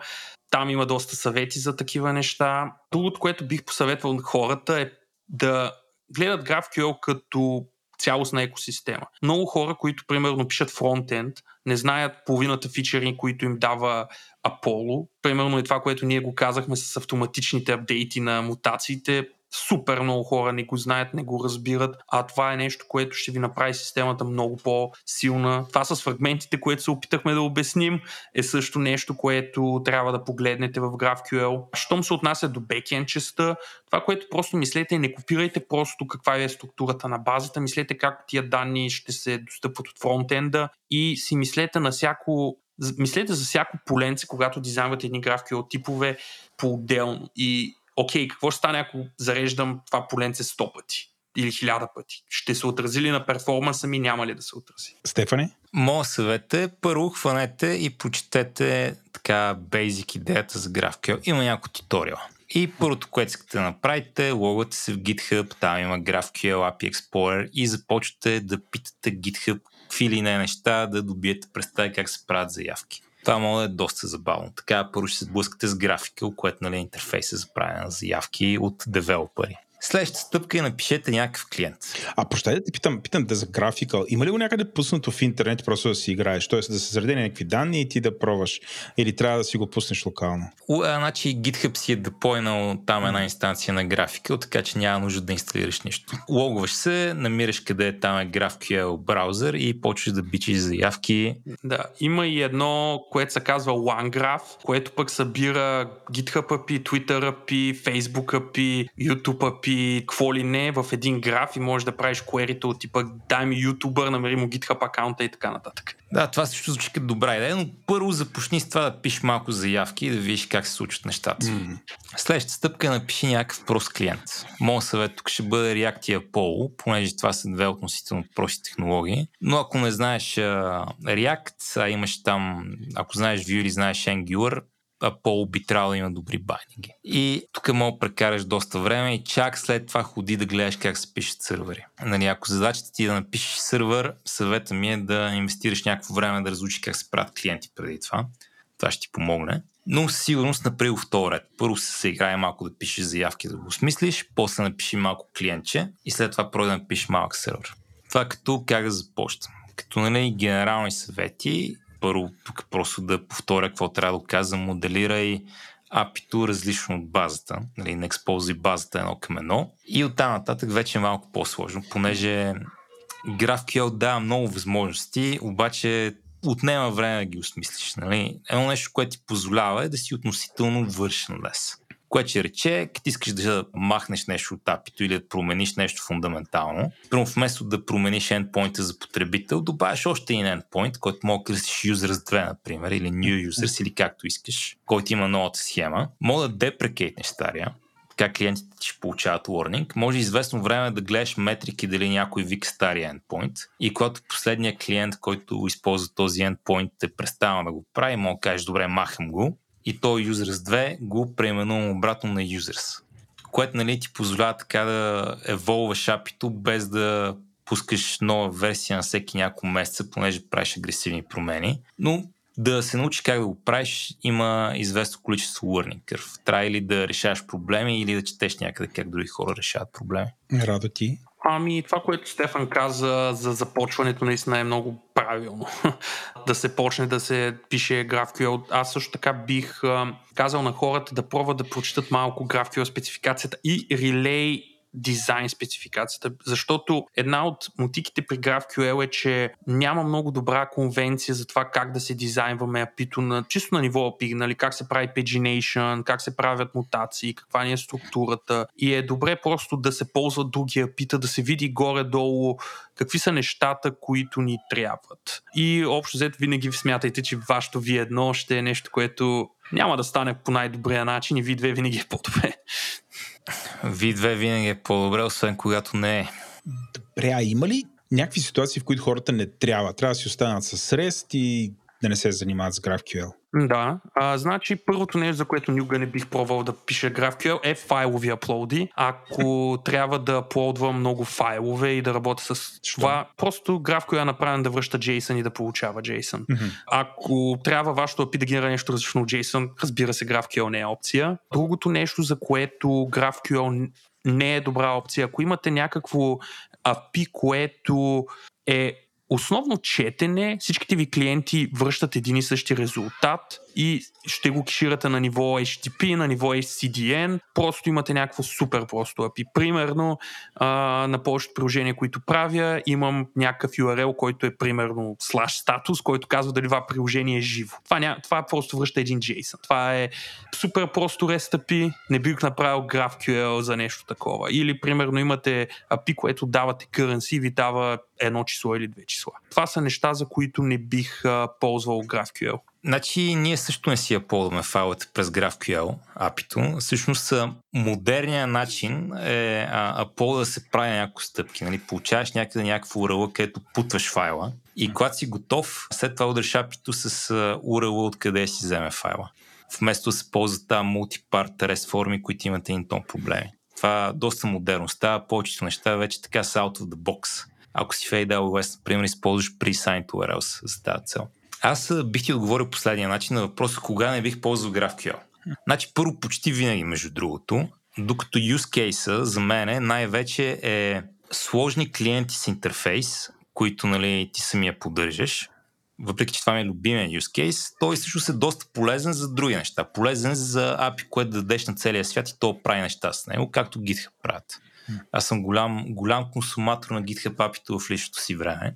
Там има доста съвети за такива неща. Другото, което бих посъветвал на хората е да гледат GraphQL като цялостна екосистема. Много хора, които примерно пишат фронтенд, не знаят половината фичери, които им дава Apollo. Примерно и това, което ние го казахме с автоматичните апдейти на мутациите. Супер много хора не го знаят, не го разбират, а това е нещо, което ще ви направи системата много по-силна. Това с фрагментите, което се опитахме да обясним, е също нещо, което трябва да погледнете в GraphQL. Щом се отнася до бекенд частта, това, което просто мислете, не копирайте просто каква е структурата на базата, мислете как тия данни ще се достъпват от фронтенда и си мислете на всяко... Мислете за всяко поленце, когато дизайнвате едни GraphQL типове по-отделно и окей, какво ще стане, ако зареждам това поленце 100 пъти или 1000 пъти? Ще се отрази ли на перформанса ми, няма ли да се отрази? Стефане? Моят съвет е, първо хванете и почетете така basic идеята за GraphQL. Има някой туториал. И първото, което искате да направите, логвате се в GitHub, там има GraphQL API Explorer и започвате да питате GitHub какви ли не неща, да добиете представи как се правят заявки. Това може да е доста забавно. Така първо ще се сблъскате с GraphQL, което нали, интерфейс е за правене на заявки от девелопери. Следващата стъпка е напишете някакъв клиент. Прощай да те питам да за GraphQL. Има ли го някъде пуснато в интернет просто да си играеш? Тоест да се заредени някакви данни и ти да пробваш? Или трябва да си го пуснеш локално? Значи GitHub си е депойнал там една инстанция на GraphQL, така че няма нужда да инсталираш нищо. Логваш се, намираш къде е там GraphQL браузър и почваш да бичиш заявки. Да, има и едно, което се казва OneGraph, което пък събира GitHub API, Twitter API, Facebook API, YouTube API, какво ли не в един граф и можеш да правиш query-то от типа дай ми ютубър, намери му GitHub акаунта и така нататък. Да, това също звучи като добра идея, но първо започни с това да пишеш малко заявки и да видиш как се случат нещата. Следващата стъпка е напиши някакъв прост клиент. Моят съвет тук ще бъде React и Apollo, понеже това са две относително прости технологии. Но ако не знаеш React, а имаш там, ако знаеш Vue или знаеш Angular, Apollo би трябвало да има добри байдинги. И тук мога да прекараш доста време и чак след това ходи да гледаш как се пишат сървъри. Нали, ако задачата ти е да напишеш сървър, съвета ми е да инвестираш някакво време да разучиш как се правят клиенти преди това. Това ще ти помогне. Но със сигурност направи го в този ред. Първо се играе малко да пишеш заявки да го осмислиш, после напиши малко клиентче и след това пройде да напишеш малък сървър. Това като как да започна. като нали, генерални съвети, първо тук просто да повторя какво трябва да каза, моделирай API-то различно от базата, нали, не експози базата едно към едно. И оттам нататък вече е малко по-сложно, понеже GraphQL дава много възможности, обаче отнема време да ги осмислиш. Нали. Едно нещо, което ти позволява е да си относително вършен лес. Което ще рече, като искаш да махнеш нещо от API-то или да промениш нещо фундаментално, примерно вместо да промениш endpoint-а за потребител, добавяш още един endpoint, който мога да кръстиш users 2, например, или new users, или както искаш, който има новата схема. Мога да депрекейтнеш стария, така клиентите ще получават warning. Може известно време да гледаш метрики дали някой вика стария endpoint и когато последният клиент, който използва този endpoint, те престава да го прави, мога да кажеш, добре, махам го. И той Users 2 го преименувам обратно на Users, което нали, ти позволява така да еволваш API-то без да пускаш нова версия на всеки няколко месеца, понеже правиш агресивни промени. Но да се научиш как да го правиш, има известно количество learning curve. Трябва или да решаваш проблеми, или да четеш някъде как други хора решават проблеми. Радо ти. Ами това, което Стефан каза за започването, наистина е много правилно. Да се почне да се пише GraphQL. Аз също така бих казал на хората да пробват да прочитат малко GraphQL спецификацията и Relay дизайн спецификацията, защото една от мотиките при GraphQL е, че няма много добра конвенция за това как да се дизайнваме API-то на чисто на ниво API, нали, как се прави pagination, как се правят мутации, каква ни е структурата и е добре просто да се ползват други API-та, да се види горе-долу какви са нещата, които ни трябват. И общо взето винаги смятайте, че вашето ви едно ще е нещо, което няма да стане по най-добрия начин и ви две винаги е по-добре. V2 винаги е по-добре, освен когато не е. Добре, а има ли някакви ситуации, в които хората не трябва? Трябва да си останат с REST и да не се занимават с GraphQL? Да, значи първото нещо, за което никога не бих пробвал да пиша GraphQL е файлови аплоди. Ако трябва да аплодвам много файлове и да работя с това, просто GraphQL е направен да връща JSON и да получава JSON. Ако трябва вашето API да генера нещо различно от JSON, разбира се, GraphQL не е опция. Другото нещо, за което GraphQL не е добра опция, ако имате някакво API, което е основно четене, всичките ви клиенти връщат един и същи резултат и ще го кеширате на ниво HTTP, на ниво HCDN, просто имате някакво супер просто API. Примерно, на повечето приложения, които правя, имам някакъв URL, който е примерно /status, който казва дали това приложение е живо. Това просто връща един JSON. Това е супер просто REST API, не бих направил GraphQL за нещо такова. Или примерно имате API, което давате currency и ви дава едно число или две числа. Това са неща, за които не бих ползвал GraphQL. Значи, ние също не си аплодваме файлите през GraphQL, API-то. Всъщност, модерният начин е аплода да се прави някакви стъпки. Нали? Получаваш някъде някаква URL, където путваш файла и когато си готов, след това удреш API-то с URL, откъде си вземе файла. Вместо да се ползват там мултипарт REST форми, които имат един тон проблеми. Това доста модерно става. Повечето неща вече така са out of the box. Ако си в AWS, например, използваш pre-signed URLs за тази цел. Аз бих ти отговорил последния начин на въпроса кога не бих ползвал GraphQL. Значи първо почти винаги, между другото, докато use case-а за мен най-вече е сложни клиенти с интерфейс, които нали, ти самия поддържаш. Въпреки, че това ми е любимия use case, той всъщност е доста полезен за други неща. Полезен за API, което да дадеш на целия свят и то прави неща с него, както GitHub правят. Аз съм голям консуматор на GitHub API-то в личното си време.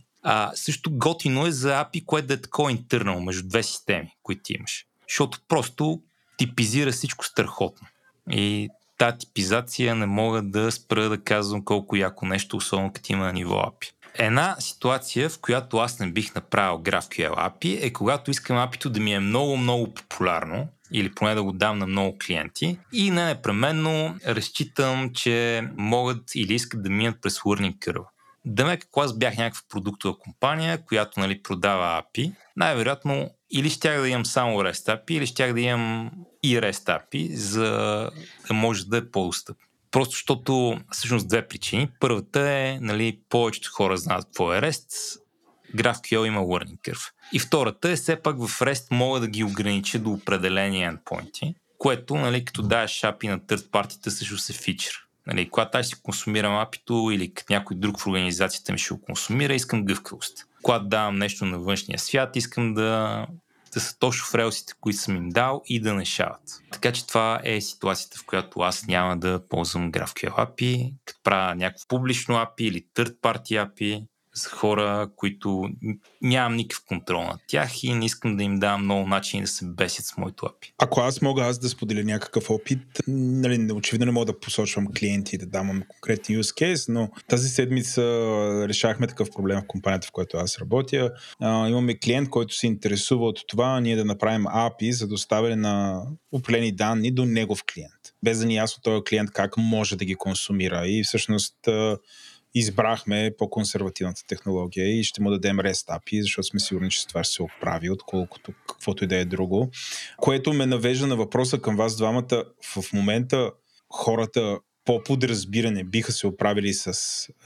Също готино е за API, което да е такова интернал между две системи, които ти имаш. Защото просто типизира всичко страхотно. И тази типизация не мога да спра да казвам колко яко нещо, особено като има на ниво API. Една ситуация, в която аз не бих направил GraphQL API, е когато искам API-то да ми е много-много популярно, или поне да го дам на много клиенти и не непременно разчитам, че могат или искат да минат през learning curve. Дамек, ако аз бях някаква продуктова компания, която нали, продава API, най-вероятно или щях да имам само REST API, или щях да имам и REST API, за да може да е по-достъпно. Просто защото всъщност две причини. Първата е, нали, повечето хора знаят какво е REST, GraphQL има learning curve. И втората е, все пак в REST мога да ги огранича до определени endpoint-и, което, нали, като даваш API на third party-та също се фичър. Нали, когато аз си консумирам API-то или някой друг в организацията ми ще го консумира, искам гъвкавост. когато давам нещо на външния свят, искам да са точно в релсите, които съм им дал и да не шават. Така че това е ситуацията, в която аз няма да ползвам GraphQL API, като правя някакво публично API или third party API за хора, които нямам никакъв контрол на тях и не искам да им давам много начини да се бесят с моето API. Ако аз мога да споделя някакъв опит, нали, очевидно не мога да посочвам клиенти и да давам конкретен use case, но тази седмица решахме такъв проблем в компанията, в която аз работя. Имаме клиент, който се интересува от това ние да направим API за доставяне на определени данни до негов клиент. Без да ни ясно този клиент как може да ги консумира и всъщност избрахме по-консервативната технология и ще му дадем REST API, защото сме сигурни, че това ще се оправи, отколкото каквото и да е друго. Което ме навежда на въпроса към вас двамата. В момента хората по-подразбиране биха се оправили с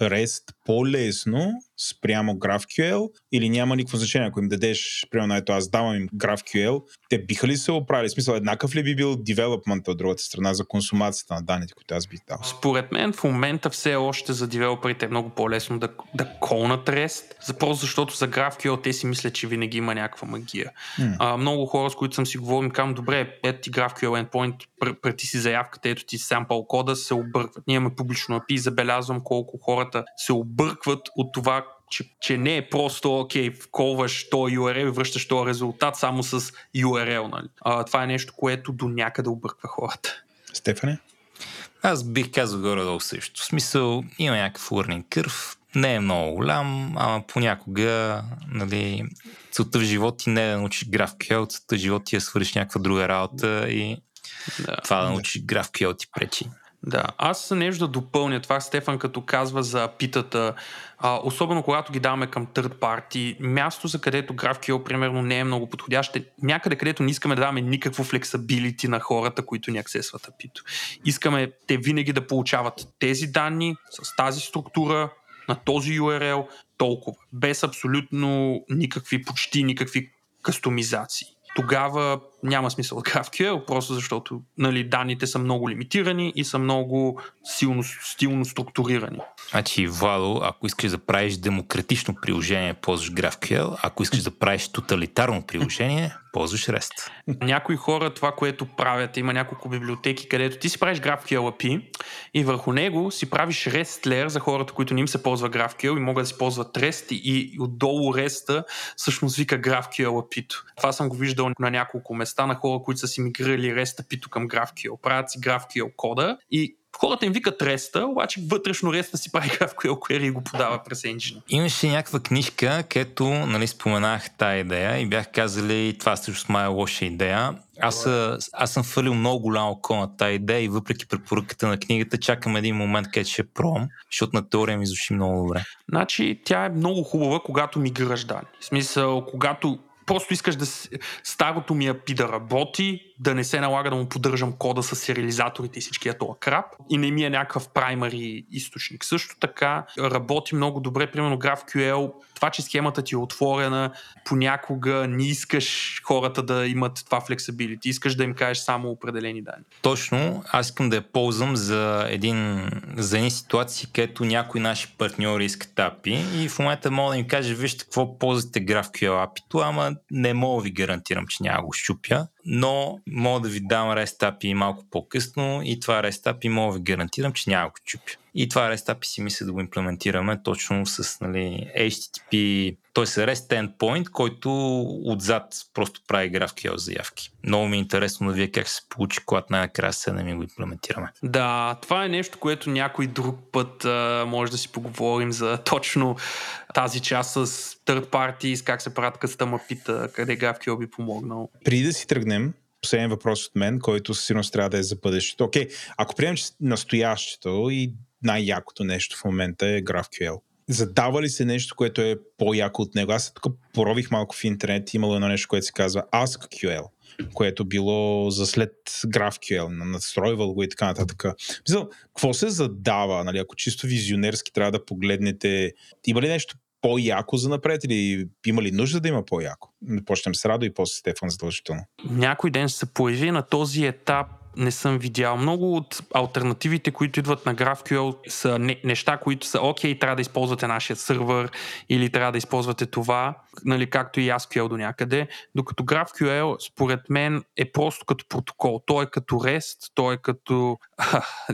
REST по-лесно спрямо GraphQL или няма никакво значение, ако им дадеш, примерно ето аз давам им GraphQL, те биха ли се оправили? В смисъл, еднакъв ли би бил девелопмент от другата страна за консумацията на данните, които аз бих дал? Според мен в момента все още за девелоперите е много по-лесно да колнат REST, просто защото за GraphQL те си мислят, че винаги има някаква магия. Много хора, с които съм си говорим, казвам, добре, ето ти GraphQL endpoint, прети си заявката, ето ти sample кода, се объркват. Ние имаме публично API, забелязвам колко хората се объркват от това, че не е просто окей, вколваш този URL и връщаш този резултат само с URL. Нали? Това е нещо, което до някъде обърква хората. Стефане? Аз бих казал горе-долу също. В смисъл, има някакъв learning curve, не е много голям, ама понякога, нали, целта в живота ти не е да научиш GraphQL, целта в живота ти е да свършиш някаква друга работа и това да научиш GraphQL ти пречи. Да, аз съм нещо да допълня това, Стефан, като казва за питата, особено когато ги даваме към third party, място за където GraphQL, примерно, не е много подходящо, някъде където не искаме да даваме никакво флексабилити на хората, които ни аксесват API-то. Искаме те винаги да получават тези данни с тази структура, на този URL, толкова, без абсолютно никакви, почти никакви кастомизации. Тогава няма смисъл от GraphQL, просто защото, нали, данните са много лимитирани и са много силно структурирани. Значи, Владо, ако искаш да правиш демократично приложение, ползваш GraphQL, ако искаш да правиш тоталитарно приложение, ползваш REST. Някои хора това, което правят, има няколко библиотеки, където ти си правиш GraphQL API и върху него си правиш REST layer за хората, които не им се ползва GraphQL и могат да си ползват REST и отдолу REST-а всъщност вика GraphQL API-то. Това съм го виждал на няколко места на хора, които са си мигрирали REST API-то към GraphQL. Правят си GraphQL кода и хората им викат REST-а, обаче вътрешно REST-а си прави GraphQL query и го подава през engine. Имаше някаква книжка, където, нали, споменах тая идея и бях казали, това също е лоша идея. Аз съм фалил много голямо око на тая идея и въпреки препоръката на книгата, чакам един момент, където ще пром, защото на теория ми звучи много добре. Значи, тя е много хубава, когато мигрираш данни. В смисъл, когато просто искаш да старото ми API да работи, да не се налага да му поддържам кода с сериализаторите и всичкия този крап и не ми е някакъв праймари източник. Също така работи много добре, примерно GraphQL, това, че схемата ти е отворена, понякога не искаш хората да имат това флексабилити, искаш да им кажеш само определени данни. Точно, аз искам да я ползвам за едни ситуации, където някои наши партньори искат API и в момента мога да им кажа, вижте какво ползвате GraphQL API-то, ама не мога да ви гарантирам, че няма го щупя, но мога да ви дам REST API малко по-късно и това REST API мога да ви гарантирам, че няма го чупя. И това REST API си мисля да го имплементираме точно с, нали, HTTP, т.е. REST endpoint, който отзад просто прави GraphQL заявки. Много ми е интересно да вие как се получи, когато най-накрая се да ми го имплементираме. Да, това е нещо, което някой друг път може да си поговорим за точно тази част с third parties, как се правят custom API-та, къде GraphQL би помогнал. Преди да си тръгнем, последен въпрос от мен, който със сигурност трябва да е за бъдещето. Окей, ако приемем, че настоящето и най-якото нещо в момента е GraphQL. Задава ли се нещо, което е по-яко от него? Аз тук порових малко в интернет, имало едно нещо, което се казва AskQL, което било за след GraphQL, настройвал го и така нататък. Мисля, какво се задава, нали, ако чисто визионерски трябва да погледнете, има ли нещо по-яко за напред или има ли нужда да има по-яко? Почнем с Радо и после Стефан задължително. Някой ден се появи на този етап. не съм видял. Много от алтернативите, които идват на GraphQL, са неща, които са окей, трябва да използвате нашия сървър или трябва да използвате това, нали, както и SQL до някъде. Докато GraphQL, според мен, е просто като протокол. Той е като REST, той е като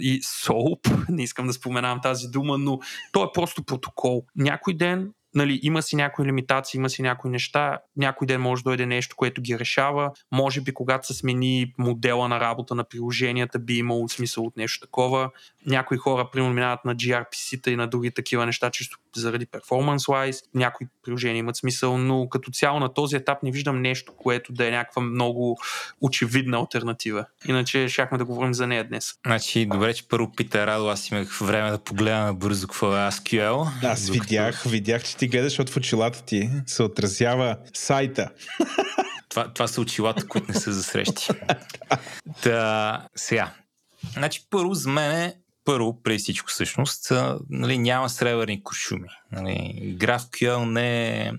и SOAP, не искам да споменавам тази дума, но той е просто протокол. Някой ден, нали, има си някои лимитации, има си някои неща, някой ден може да дойде нещо, което ги решава. Може би когато се смени модела на работа на приложенията, би имало смисъл от нещо такова. Някои хора примерно минават на gRPC-та и на други такива неща, чисто заради performance-wise. Някои приложения имат смисъл, но като цяло на този етап не виждам нещо, което да е някаква много очевидна алтернатива. Иначе щяхме да говорим за нея днес. Значи, добре, че първо пита Радо, аз имах време да погледна бързо какво е SQL. Аз видях, че ти гледаш от очилата ти, се отразява сайта. Това са очилата, които не са засрещи. Да, сега. Значи, първо за мен е преди всичко всъщност, нали, няма сребърни куршуми. Нали, GraphQL не е,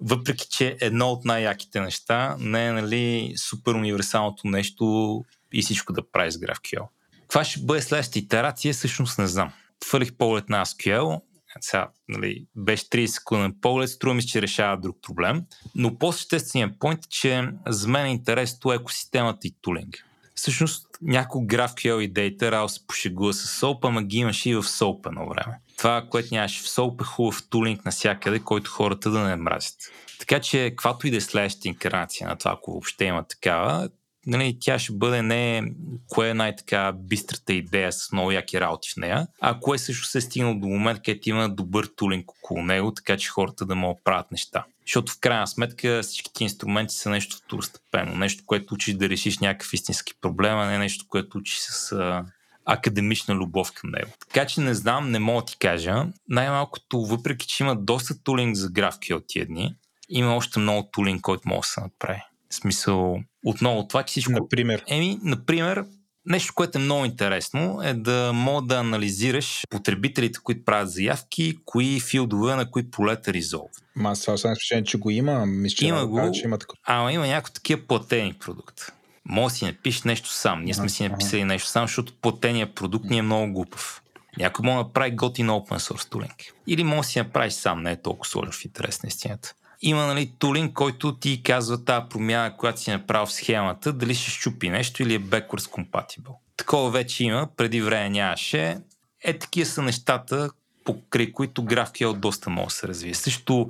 въпреки че едно от най-яките неща, не е, нали, супер универсалното нещо и всичко да прави с GraphQL. Това ще бъде следващата итерация, всъщност не знам. Хвърлих поглед на SQL, сега, нали, беше 30 секунден поглед, струва ми, че решава друг проблем, но по-същественият пойнт е, че за мен е интересно екосистемата и тулинга. Всъщност някои GraphQL и Data Rail се пошегува с SOAP, ама ги имаше и в SOAP едно време. Това, което нямаше в SOAP, е хубав тулинг навсякъде, който хората да не мразят. Така че, каквато и да е следващата инкарнация на това, ако въобще има такава, нали, тя ще бъде не кое е най-така бистрата идея с много яки работи в нея, а кое също се е стигнал до момента, където има добър тулинг около него, така че хората да могат правят неща. Защото в крайна сметка всичките инструменти са нещо второстепенно, нещо, което учиш да решиш някакъв истински проблем, а не нещо, което учиш с академична любов към него. Така че не знам, не мога да ти кажа. Най-малкото, въпреки че има доста тулинг за GraphQL от тия дни, има още много тулинг, който може да се направи. В смисъл, отново това, че всичко... Например? Например, нещо, което е много интересно, е да мога да анализираш потребителите, които правят заявки, кои филдове на кои полета резолват. Ма, сега съм спешен, че го има, мисля, има го, да, че има такова. Ама има някои такива платени продукти. Може да си напишеш нещо сам. Ние сме си написали нещо сам, защото платения продукт ни е много глупав. Някой може да прави готин open source tooling. Или може да си направиш сам, не е толкова сложен в интерес на истината. Има, нали, тулинг, който ти казва тази промяна, която си направил в схемата, дали ще щупи нещо или е backwards compatible. Такова вече има, преди време нямаше. Е, такива са нещата, покрай които GraphQL доста може да се развие. Също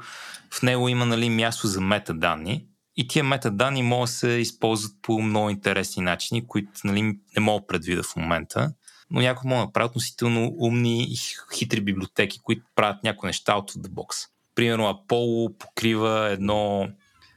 в него има, нали, място за метаданни и тия метаданни могат да се използват по много интересни начини, които, нали, не мога да предвида в момента. Но някои могат да правят относително умни и хитри библиотеки, които правят някои неща out of the box. Примерно Apollo покрива едно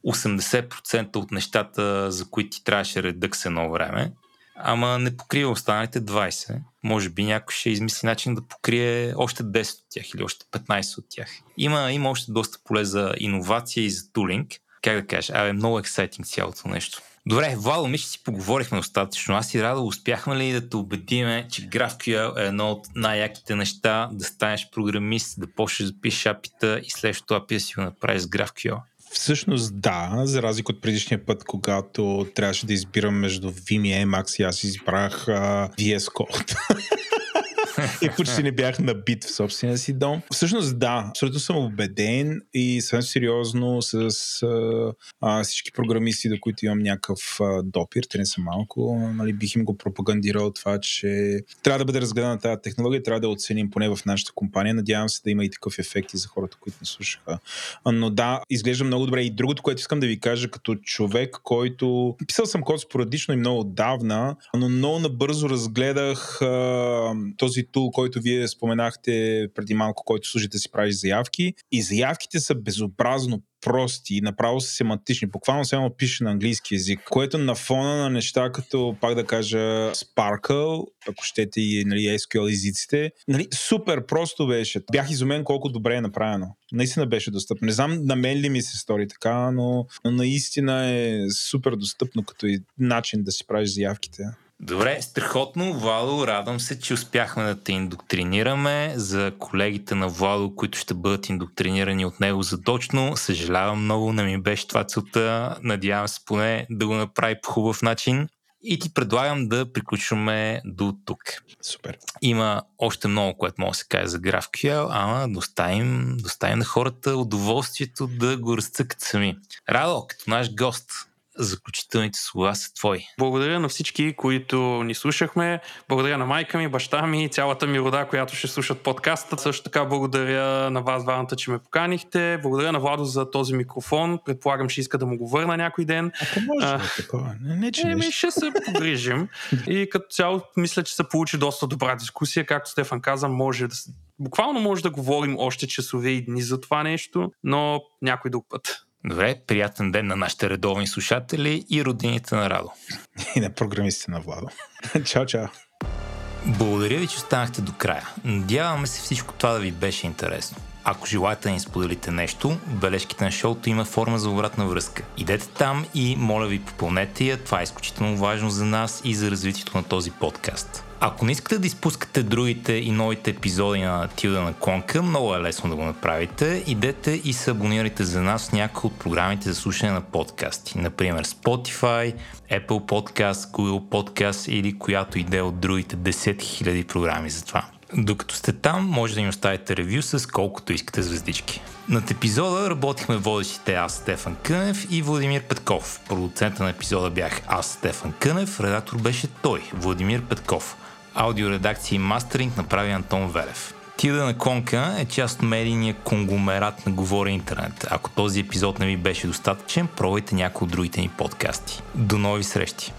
80% от нещата, за които ти трябваше Redux едно време, ама не покрива останалите 20%. Може би някой ще измисли начин да покрие още 10 от тях или още 15 от тях. Има още доста поле за иновация и за тулинг. Как да кажа? Абе, много ексайтинг цялото нещо. Добре, Вало, ми ще си поговорихме достатъчно. Аз и Радо, успяхме ли да те убедиме, че GraphQL е едно от най-яките неща, да станеш програмист, да почнеш да пишеш апита и следващото апи да си го направиш с GraphQL? Всъщност да, за разлика от предишния път, когато трябваше да избирам между Vim и Emacs, аз избрах VS Code. И почти не бях набит в собствения си дом. Всъщност да, абсолютно съм убеден и съм сериозно с всички програмисти, до които имам някакъв допир, те не са малко, нали, бих им го пропагандирал това, че трябва да бъде разгледана тази технология, трябва да оценим поне в нашата компания. Надявам се да има и такъв ефект и за хората, които не слушаха. Но да, изглежда много добре. И другото, което искам да ви кажа като човек, който... Писал съм код спорадично и много отдавна, но много набързо разгледах този тул, който вие споменахте преди малко, който служи да си правиш заявки. И заявките са безобразно прости, направо са семантични. Буквално само пише на английски език, което на фона на неща, като, пак да кажа, Sparkle, ако щете и, нали, SQL езиците, нали, супер просто беше. Бях изумен колко добре е направено. Наистина беше достъпно. Не знам на мен ли ми се стори така, но наистина е супер достъпно като и начин да си правиш заявките. Добре, страхотно, Владо, радвам се, че успяхме да те индоктринираме. За колегите на Владо, които ще бъдат индоктринирани от него задочно, съжалявам много, не ми беше това целта, надявам се поне да го направи по хубав начин. И ти предлагам да приключваме до тук. Супер. Има още много, което мога да се каже за GraphQL, ама доставим на хората удоволствието да го разцъкат сами. Радо, като наш гост, заключителните слова са твои. Благодаря на всички, които ни слушахме. Благодаря на майка ми, баща ми, цялата ми рода, която ще слушат подкаста. Също така благодаря на вас, двамата, че ме поканихте. Благодаря на Владо за този микрофон. Предполагам, ще иска да му го върна някой ден. Ако може такова. Ще се погрижим. И като цяло мисля, че се получи доста добра дискусия. Както Стефан каза, буквално може да говорим още часове и дни за това нещо, но някой друг път. Добре, приятен ден на нашите редовни слушатели и родините на Радо. И на програмистите на Владо. Чао, чао. Благодаря ви, че останахте до края. Надяваме се всичко това да ви беше интересно. Ако желаете да ни споделите нещо, бележките на шоуто има форма за обратна връзка. Идете там и моля ви попълнете я, това е изключително важно за нас и за развитието на този подкаст. Ако не искате да изпускате другите и новите епизоди на Тилда на Конка, много е лесно да го направите. Идете и се абонирайте за нас в някои от програмите за слушане на подкасти. Например Spotify, Apple Podcast, Google Podcast или която иде от другите 10 000 програми за това. Докато сте там, може да им оставите ревю с колкото искате звездички. Над епизода работихме водещите аз, Стефан Кънев и Владимир Петков. Продуцента на епизода бях аз, Стефан Кънев, редактор беше той, Владимир Петков. Аудиоредакция и мастеринг направи Антон Велев. Тилда на Конка е част от медийния конгломерат на Говори интернет. Ако този епизод не ви беше достатъчен, пробайте някои от другите ни подкасти. До нови срещи!